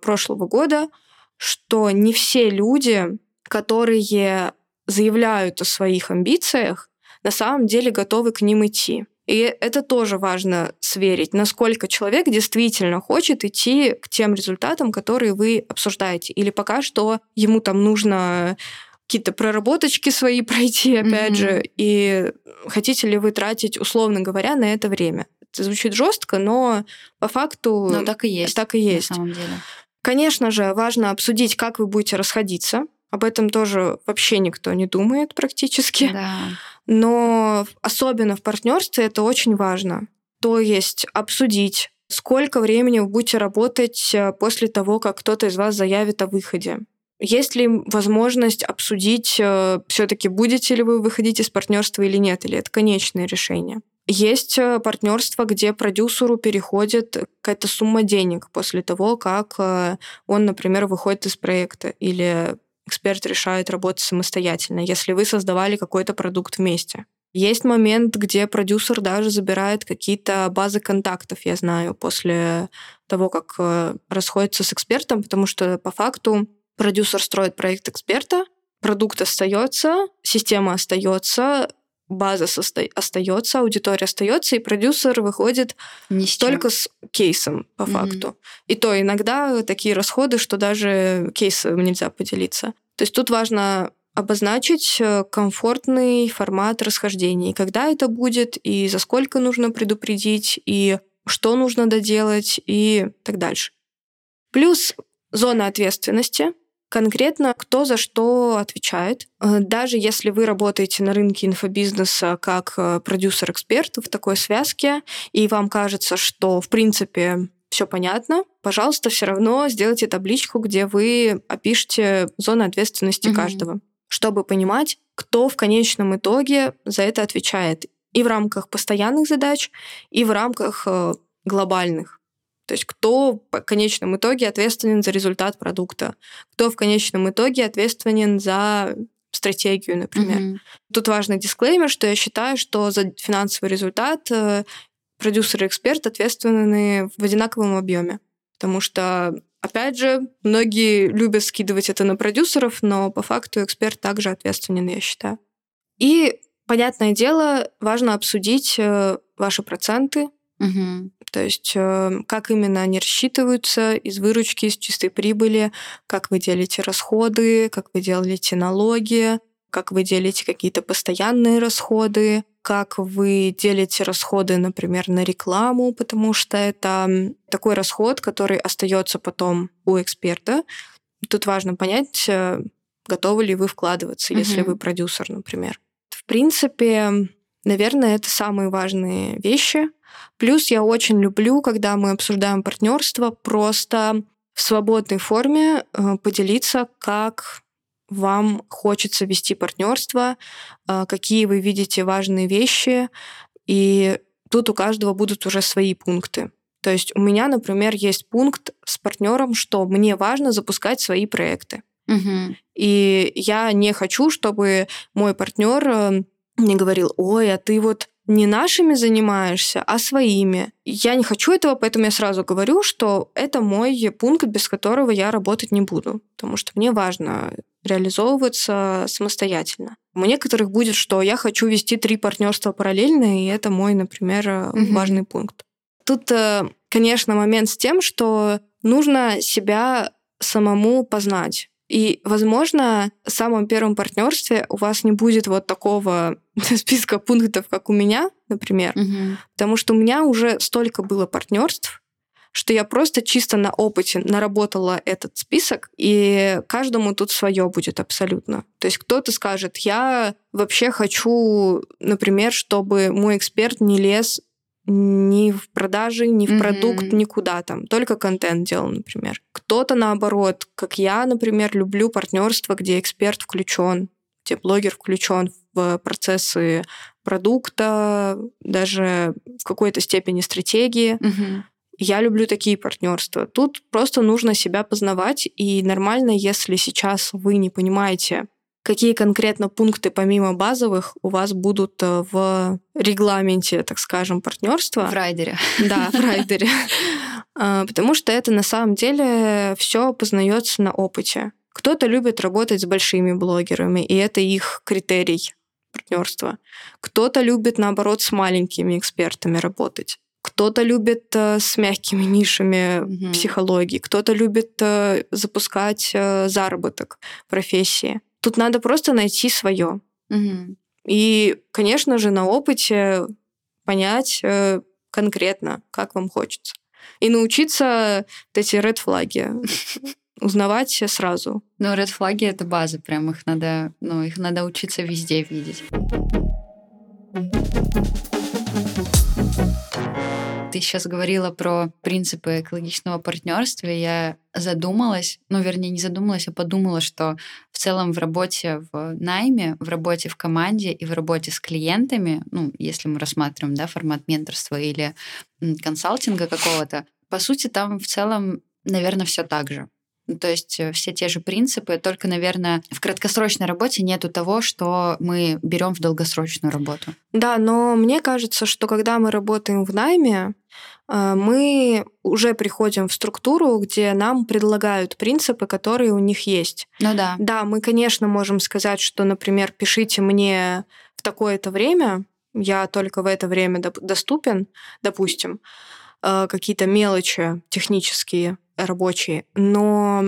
прошлого года, что не все люди, которые заявляют о своих амбициях, на самом деле готовы к ним идти. И это тоже важно сверить, насколько человек действительно хочет идти к тем результатам, которые вы обсуждаете. Или пока что ему там нужно какие-то проработочки свои пройти, опять же, и хотите ли вы тратить, условно говоря, на это время. Это звучит жестко, но по факту... Ну, так и есть. Так и есть. На самом деле. Конечно же, важно обсудить, как вы будете расходиться. Об этом тоже вообще никто не думает практически. Да. Но особенно в партнерстве это очень важно. То есть обсудить, сколько времени вы будете работать после того, как кто-то из вас заявит о выходе. Есть ли возможность обсудить, все-таки будете ли вы выходить из партнерства или нет, или это конечное решение? Есть партнерство, где продюсеру переходит какая-то сумма денег после того, как он, например, выходит из проекта, или эксперт решает работать самостоятельно, если вы создавали какой-то продукт вместе. Есть момент, где продюсер даже забирает какие-то базы контактов, я знаю, после того, как расходится с экспертом, потому что по факту продюсер строит проект эксперта, продукт остается, система остается, база остается, аудитория остается, и продюсер выходит только с кейсом, по факту. И то иногда такие расходы, что даже кейсом нельзя поделиться. То есть тут важно обозначить комфортный формат расхождений, когда это будет, и за сколько нужно предупредить, и что нужно доделать, и так дальше. Плюс зона ответственности. Конкретно, кто за что отвечает. Даже если вы работаете на рынке инфобизнеса как продюсер-эксперт в такой связке, и вам кажется, что, в принципе, все понятно, пожалуйста, все равно сделайте табличку, где вы опишите зону ответственности каждого, чтобы понимать, кто в конечном итоге за это отвечает. И в рамках постоянных задач, и в рамках глобальных. То есть кто в конечном итоге ответственен за результат продукта, кто в конечном итоге ответственен за стратегию, например. Тут важный дисклеймер, что я считаю, что за финансовый результат продюсер и эксперт ответственны в одинаковом объеме, потому что, опять же, многие любят скидывать это на продюсеров, но по факту эксперт также ответственен, я считаю. И, понятное дело, важно обсудить ваши проценты, то есть как именно они рассчитываются из выручки, из чистой прибыли, как вы делите расходы, как вы делите налоги, как вы делите какие-то постоянные расходы, как вы делите расходы, например, на рекламу, потому что это такой расход, который остается потом у эксперта. Тут важно понять, готовы ли вы вкладываться, если вы продюсер, например. В принципе, наверное, это самые важные вещи. Плюс я очень люблю, когда мы обсуждаем партнерство, просто в свободной форме поделиться, как вам хочется вести партнерство, какие вы видите важные вещи, и тут у каждого будут уже свои пункты. То есть у меня, например, есть пункт с партнером, что мне важно запускать свои проекты. И я не хочу, чтобы мой партнер мне говорил: «Ой, а ты вот не нашими занимаешься, а своими». Я не хочу этого, поэтому я сразу говорю, что это мой пункт, без которого я работать не буду, потому что мне важно реализовываться самостоятельно. У некоторых будет, что я хочу вести 3 партнерства параллельно, и это мой, например, важный пункт. Тут, конечно, момент с тем, что нужно себя самому познать. И, возможно, в самом первом партнерстве у вас не будет вот такого списка пунктов, как у меня, например, потому что у меня уже столько было партнерств, что я просто чисто на опыте наработала этот список, и каждому тут свое будет абсолютно. То есть кто-то скажет, я вообще хочу, например, чтобы мой эксперт не лез ни в продажи, ни в продукт, никуда там. Только контент делал, например. Кто-то, наоборот, как я, например, люблю партнерство, где эксперт включен, где блогер включен в процессы продукта, даже в какой-то степени стратегии. Я люблю такие партнерства. Тут просто нужно себя познавать, и нормально, если сейчас вы не понимаете, какие конкретно пункты помимо базовых у вас будут в регламенте, так скажем, партнерства. В райдере. Да, в райдере. Потому что это на самом деле все познается на опыте. Кто-то любит работать с большими блогерами, и это их критерий партнерства. Кто-то любит, наоборот, с маленькими экспертами работать. Кто-то любит с мягкими нишами психологии. Кто-то любит запускать заработок профессии. Тут надо просто найти свое. И, конечно же, на опыте понять конкретно, как вам хочется. И научиться вот эти ред-флаги узнавать сразу. Но ред-флаги — это база, прям их надо учиться везде видеть. Ты сейчас говорила про принципы экологичного партнерства, и я задумалась, не задумалась, а подумала, что в целом в работе в найме, в работе в команде и в работе с клиентами, если мы рассматриваем, формат менторства или консалтинга какого-то, по сути, там в целом, наверное, все так же. То есть все те же принципы, только, наверное, в краткосрочной работе нету того, что мы берем в долгосрочную работу. Да, но мне кажется, что когда мы работаем в найме, мы уже приходим в структуру, где нам предлагают принципы, которые у них есть. Ну да. Да, мы, конечно, можем сказать, что, например, пишите мне в такое-то время, я только в это время доступен, допустим, какие-то мелочи технические, рабочие, но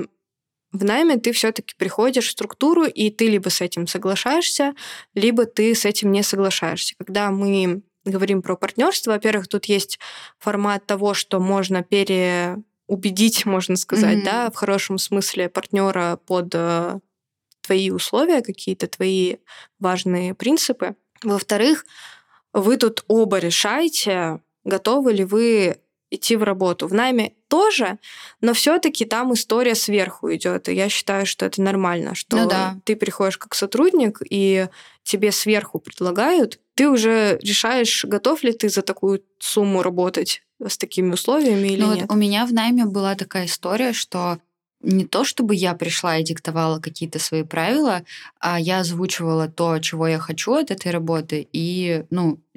в найме ты все-таки приходишь в структуру, и ты либо с этим соглашаешься, либо ты с этим не соглашаешься. Когда мы говорим про партнерство, во-первых, тут есть формат того, что можно переубедить, можно сказать, в хорошем смысле партнера под твои условия, какие-то твои важные принципы. Во-вторых, вы тут оба решаете, готовы ли вы идти в работу. В найме тоже, но все-таки там история сверху идет. И я считаю, что это нормально, что ты приходишь как сотрудник, и тебе сверху предлагают, ты уже решаешь, готов ли ты за такую сумму работать с такими условиями или нет. Вот у меня в найме была такая история, что не то чтобы я пришла и диктовала какие-то свои правила, а я озвучивала то, чего я хочу от этой работы, и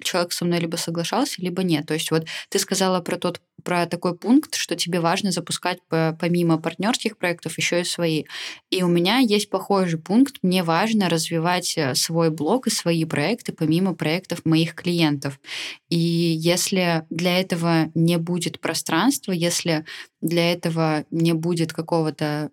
человек со мной либо соглашался, либо нет. То есть вот ты сказала про такой пункт, что тебе важно запускать помимо партнерских проектов еще и свои. И у меня есть похожий пункт. Мне важно развивать свой блог и свои проекты помимо проектов моих клиентов. И если для этого не будет пространства, если для этого не будет какого-то...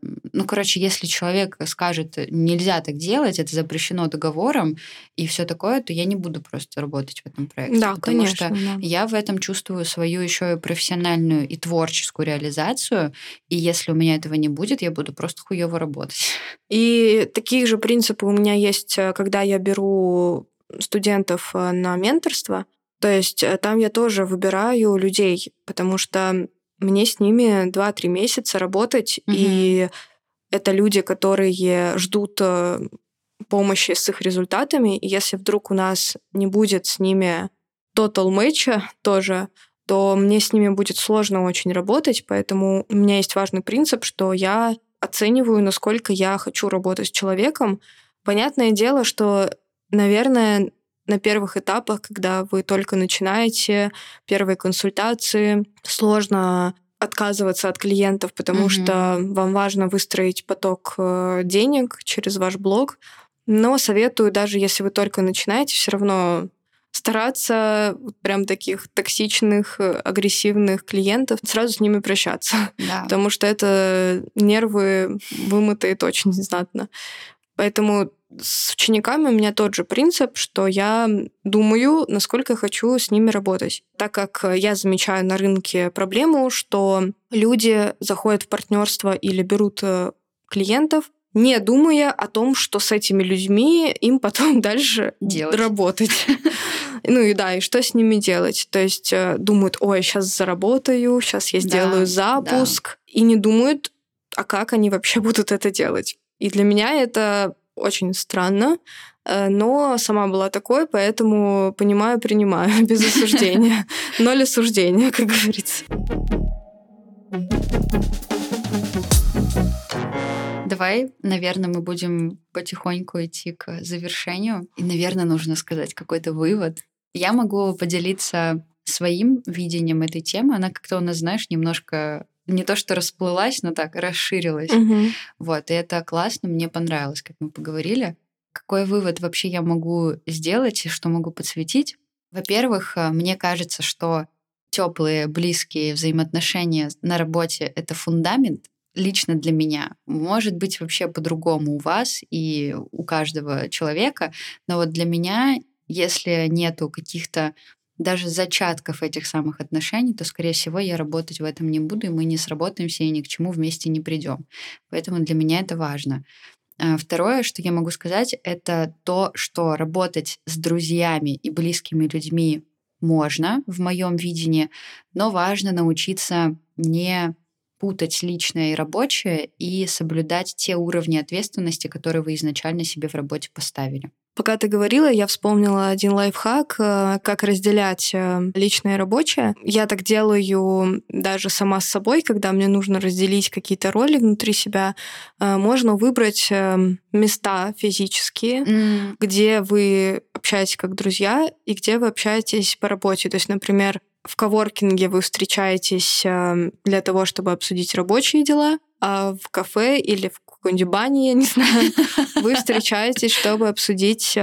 если человек скажет, нельзя так делать, это запрещено договором и все такое, то я не буду просто работать в этом проекте. Да, потому конечно. Потому что я в этом чувствую свою еще и профессиональную и творческую реализацию, и если у меня этого не будет, я буду просто хуёво работать. И такие же принципы у меня есть, когда я беру студентов на менторство, то есть там я тоже выбираю людей, потому что мне с ними 2-3 месяца работать, и это люди, которые ждут помощи с их результатами, и если вдруг у нас не будет с ними total match тоже, то мне с ними будет сложно очень работать, поэтому у меня есть важный принцип, что я оцениваю, насколько я хочу работать с человеком. Понятное дело, что, наверное, на первых этапах, когда вы только начинаете, первые консультации, сложно отказываться от клиентов, потому что вам важно выстроить поток денег через ваш блог. Но советую, даже если вы только начинаете, все равно стараться прям таких токсичных, агрессивных клиентов сразу с ними прощаться, потому что это нервы вымотает очень знатно. Поэтому с учениками у меня тот же принцип, что я думаю, насколько я хочу с ними работать. Так как я замечаю на рынке проблему, что люди заходят в партнерство или берут клиентов, не думая о том, что с этими людьми им потом дальше работать. Ну и да, и что с ними делать? То есть думают, ой, сейчас заработаю, сейчас я сделаю запуск. И не думают, а как они вообще будут это делать. И для меня это очень странно, но сама была такой, поэтому понимаю, принимаю, без осуждения. Ноль осуждения, как говорится. Давай, наверное, мы будем потихоньку идти к завершению. И, наверное, нужно сказать какой-то вывод. Я могу поделиться своим видением этой темы. Она как-то у нас, знаешь, немножко не то что расплылась, но так расширилась. Угу. Вот, и это классно, мне понравилось, как мы поговорили. Какой вывод вообще я могу сделать и что могу подсветить? Во-первых, мне кажется, что теплые, близкие взаимоотношения на работе — это фундамент. Лично для меня. Может быть, вообще по-другому у вас и у каждого человека, но вот для меня, если нету каких-то даже зачатков этих самых отношений, то, скорее всего, я работать в этом не буду, и мы не сработаемся, и ни к чему вместе не придем. Поэтому для меня это важно. Второе, что я могу сказать, это то, что работать с друзьями и близкими людьми можно, в моем видении, но важно научиться не путать личное и рабочее и соблюдать те уровни ответственности, которые вы изначально себе в работе поставили. Пока ты говорила, я вспомнила один лайфхак, как разделять личное и рабочее. Я так делаю даже сама с собой, когда мне нужно разделить какие-то роли внутри себя. Можно выбрать места физические, где вы общаетесь как друзья и где вы общаетесь по работе. То есть, например, в коворкинге вы встречаетесь для того, чтобы обсудить рабочие дела, а в кафе или в какой-нибудь бане, я не знаю, вы встречаетесь, чтобы обсудить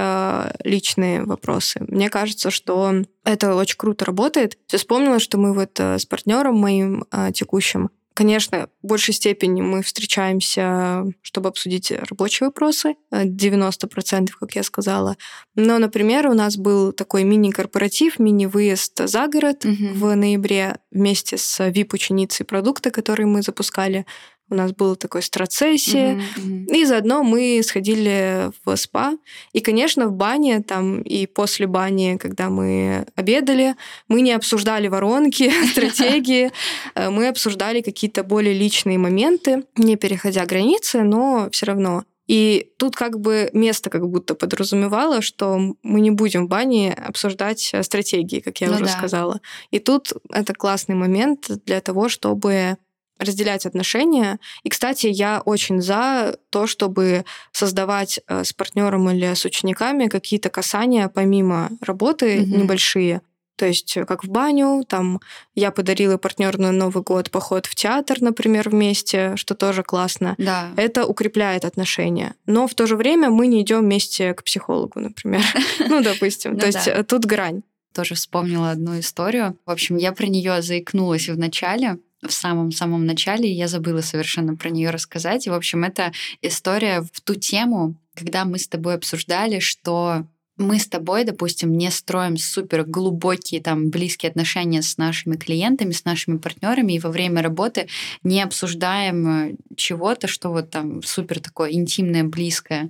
личные вопросы. Мне кажется, что это очень круто работает. Я вспомнила, что мы вот с партнером моим текущим, конечно, в большей степени мы встречаемся, чтобы обсудить рабочие вопросы, 90%, как я сказала. Но, например, у нас был такой мини-корпоратив, мини-выезд за город в ноябре вместе с VIP-ученицей продукта, который мы запускали. У нас был такой страцессия. И заодно мы сходили в спа. И, конечно, в бане там и после бани, когда мы обедали, мы не обсуждали воронки, стратегии. Мы обсуждали какие-то более личные моменты, не переходя границы, но все равно. И тут как бы место как будто подразумевало, что мы не будем в бане обсуждать стратегии, как я уже сказала. И тут это классный момент для того, чтобы разделять отношения. И, кстати, я очень за то, чтобы создавать с партнером или с учениками какие-то касания помимо работы небольшие. То есть как в баню, там я подарила партнеру на Новый год поход в театр, например, вместе, что тоже классно. Да. Это укрепляет отношения. Но в то же время мы не идем вместе к психологу, например. Ну, допустим. То есть тут грань. Тоже вспомнила одну историю. В общем, я про нее заикнулась в начале. В самом-самом начале, и я забыла совершенно про нее рассказать. И, в общем, это история в ту тему, когда мы с тобой обсуждали, что мы с тобой, допустим, не строим супер глубокие там близкие отношения с нашими клиентами, с нашими партнерами, и во время работы не обсуждаем чего-то, что вот там супер такое интимное, близкое.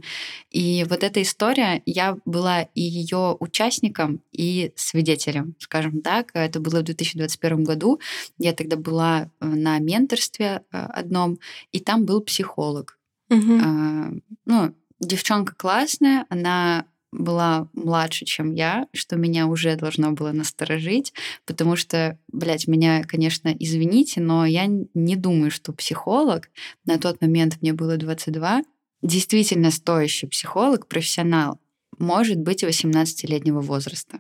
И вот эта история, я была и ее участником, и свидетелем, скажем так. Это было в 2021 году. Я тогда была на менторстве одном, и там был психолог. Ну, девчонка классная, она была младше, чем я, что меня уже должно было насторожить, потому что, меня, конечно, извините, но я не думаю, что психолог, на тот момент мне было 22, действительно стоящий психолог, профессионал, может быть 18-летнего возраста.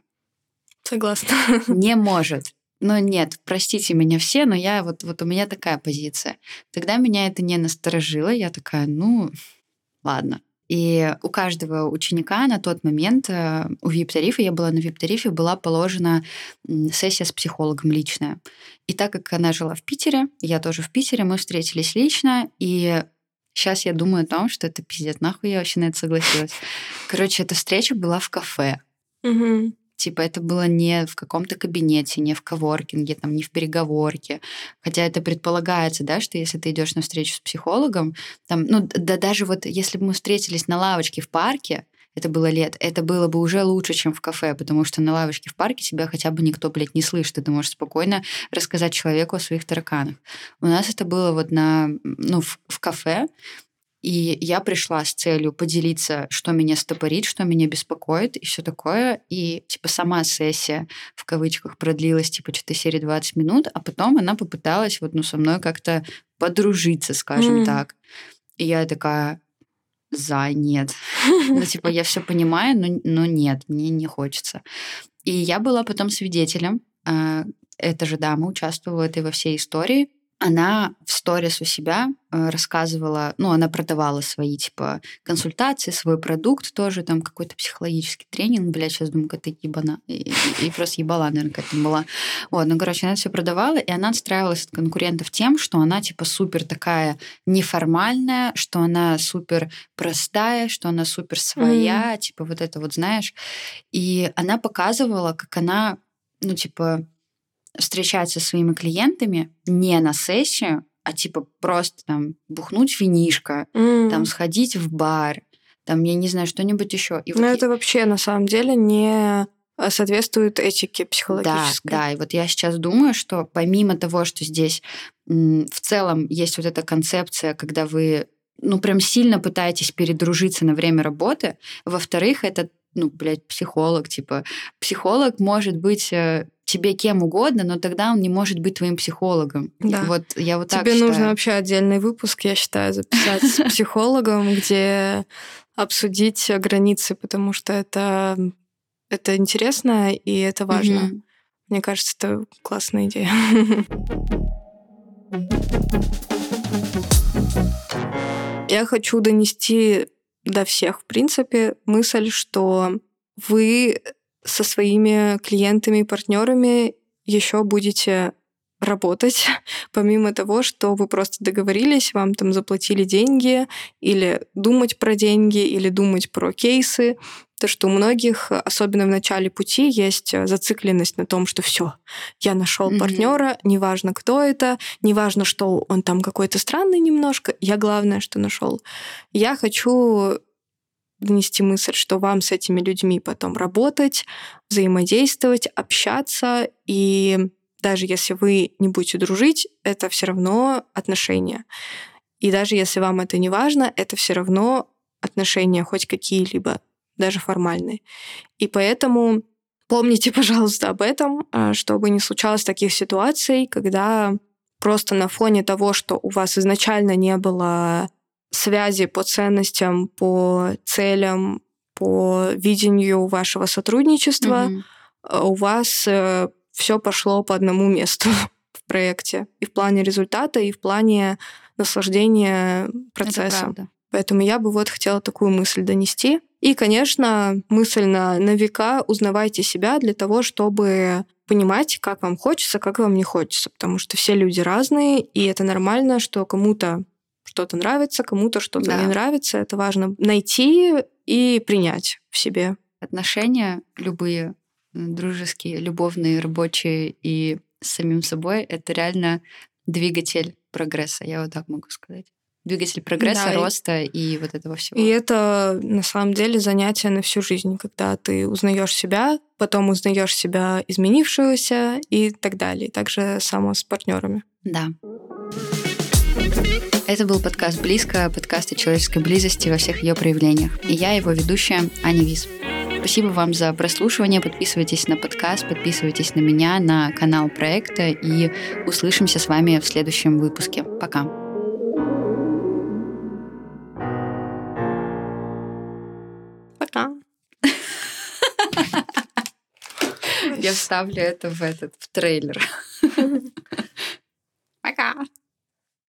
Согласна. Не может. Ну нет, простите меня все, но я вот у меня такая позиция. Тогда меня это не насторожило, я такая, ну, ладно. И у каждого ученика на тот момент у VIP-тарифа, я была на VIP-тарифе, была положена сессия с психологом личная. И так как она жила в Питере, я тоже в Питере, мы встретились лично, и Сейчас я думаю о том, что это пиздец. Нахуй я вообще на это согласилась. Короче, эта встреча была в кафе. Угу. Типа это было не в каком-то кабинете, не в коворкинге, там, не в переговорке. Хотя это предполагается, да, что если ты идешь на встречу с психологом, там, ну, да даже вот если бы мы встретились на лавочке в парке, это было лето, это было бы уже лучше, чем в кафе, потому что на лавочке в парке тебя хотя бы никто, блядь, не слышит, и ты можешь спокойно рассказать человеку о своих тараканах. У нас это было вот на, ну, в кафе, и я пришла с целью поделиться, что меня стопорит, что меня беспокоит и все такое. И типа сама сессия в кавычках продлилась типа что-то серии 20 минут, а потом она попыталась вот, ну, со мной как-то подружиться, скажем так. И я такая... нет. Ну, типа, я все понимаю, но нет, мне не хочется. И я была потом свидетелем. Эта же дама участвовала в этой во всей истории. Она в сторис у себя рассказывала, ну, она продавала свои, типа, консультации, свой продукт тоже, там, какой-то психологический тренинг, блядь, сейчас думаю, какая-то ебана, и просто ебала, наверное, какая-то была. Вот, ну, короче, она все продавала, и она отстраивалась от конкурентов тем, что она, типа, супер такая неформальная, что она супер простая, что она супер своя, типа, вот это вот, знаешь. И она показывала, как она, ну, типа... встречаться со своими клиентами не на сессию, а типа просто там бухнуть винишко, там сходить в бар, там, я не знаю, что-нибудь еще. И вот но я... это вообще на самом деле не соответствует этике психологической. Да, да, и вот я сейчас думаю, что помимо того, что здесь в целом есть вот эта концепция, когда вы, ну, прям сильно пытаетесь передружиться на время работы, во-вторых, это, ну, блядь, психолог, типа, психолог может быть... тебе кем угодно, но тогда он не может быть твоим психологом. Да. Вот я вот так считаю. Тебе нужно вообще отдельный выпуск, я считаю, записать с психологом, где обсудить границы, потому что это интересно и это важно. Мне кажется, это классная идея. Я хочу донести до всех, в принципе, мысль, что вы... со своими клиентами и партнерами еще будете работать, помимо того, что вы просто договорились, вам там заплатили деньги, или думать про деньги, или думать про кейсы. То, что у многих, особенно в начале пути, есть зацикленность на том, что все, я нашел партнера, неважно, кто это, неважно, что он там какой-то странный немножко, я главное, что нашел. Я хочу... донести мысль, что вам с этими людьми потом работать, взаимодействовать, общаться, и даже если вы не будете дружить, это все равно отношения. И даже если вам это не важно, это все равно отношения хоть какие-либо, даже формальные. И поэтому помните, пожалуйста, об этом, чтобы не случалось таких ситуаций, когда просто на фоне того, что у вас изначально не было... связи по ценностям, по целям, по видению вашего сотрудничества, у вас все пошло по одному месту в проекте. И в плане результата, и в плане наслаждения процессом. Поэтому я бы вот хотела такую мысль донести. И, конечно, мысль на века: узнавайте себя для того, чтобы понимать, как вам хочется, как вам не хочется. Потому что все люди разные, и это нормально, что кому-то что-то нравится, кому-то что-то не нравится. Это важно найти и принять в себе. Отношения любые, дружеские, любовные, рабочие и с самим собой, это реально двигатель прогресса, я вот так могу сказать. Двигатель прогресса, да, роста и вот этого всего. И это, на самом деле, занятие на всю жизнь, когда ты узнаешь себя, потом узнаешь себя изменившегося и так далее. Также само с партнерами. Да. Это был подкаст «Близко», подкаст о человеческой близости во всех ее проявлениях. И я, его ведущая, Аня Вис. Спасибо вам за прослушивание. Подписывайтесь на подкаст, подписывайтесь на меня, на канал проекта. И услышимся с вами в следующем выпуске. Пока. Пока. Я вставлю это в трейлер.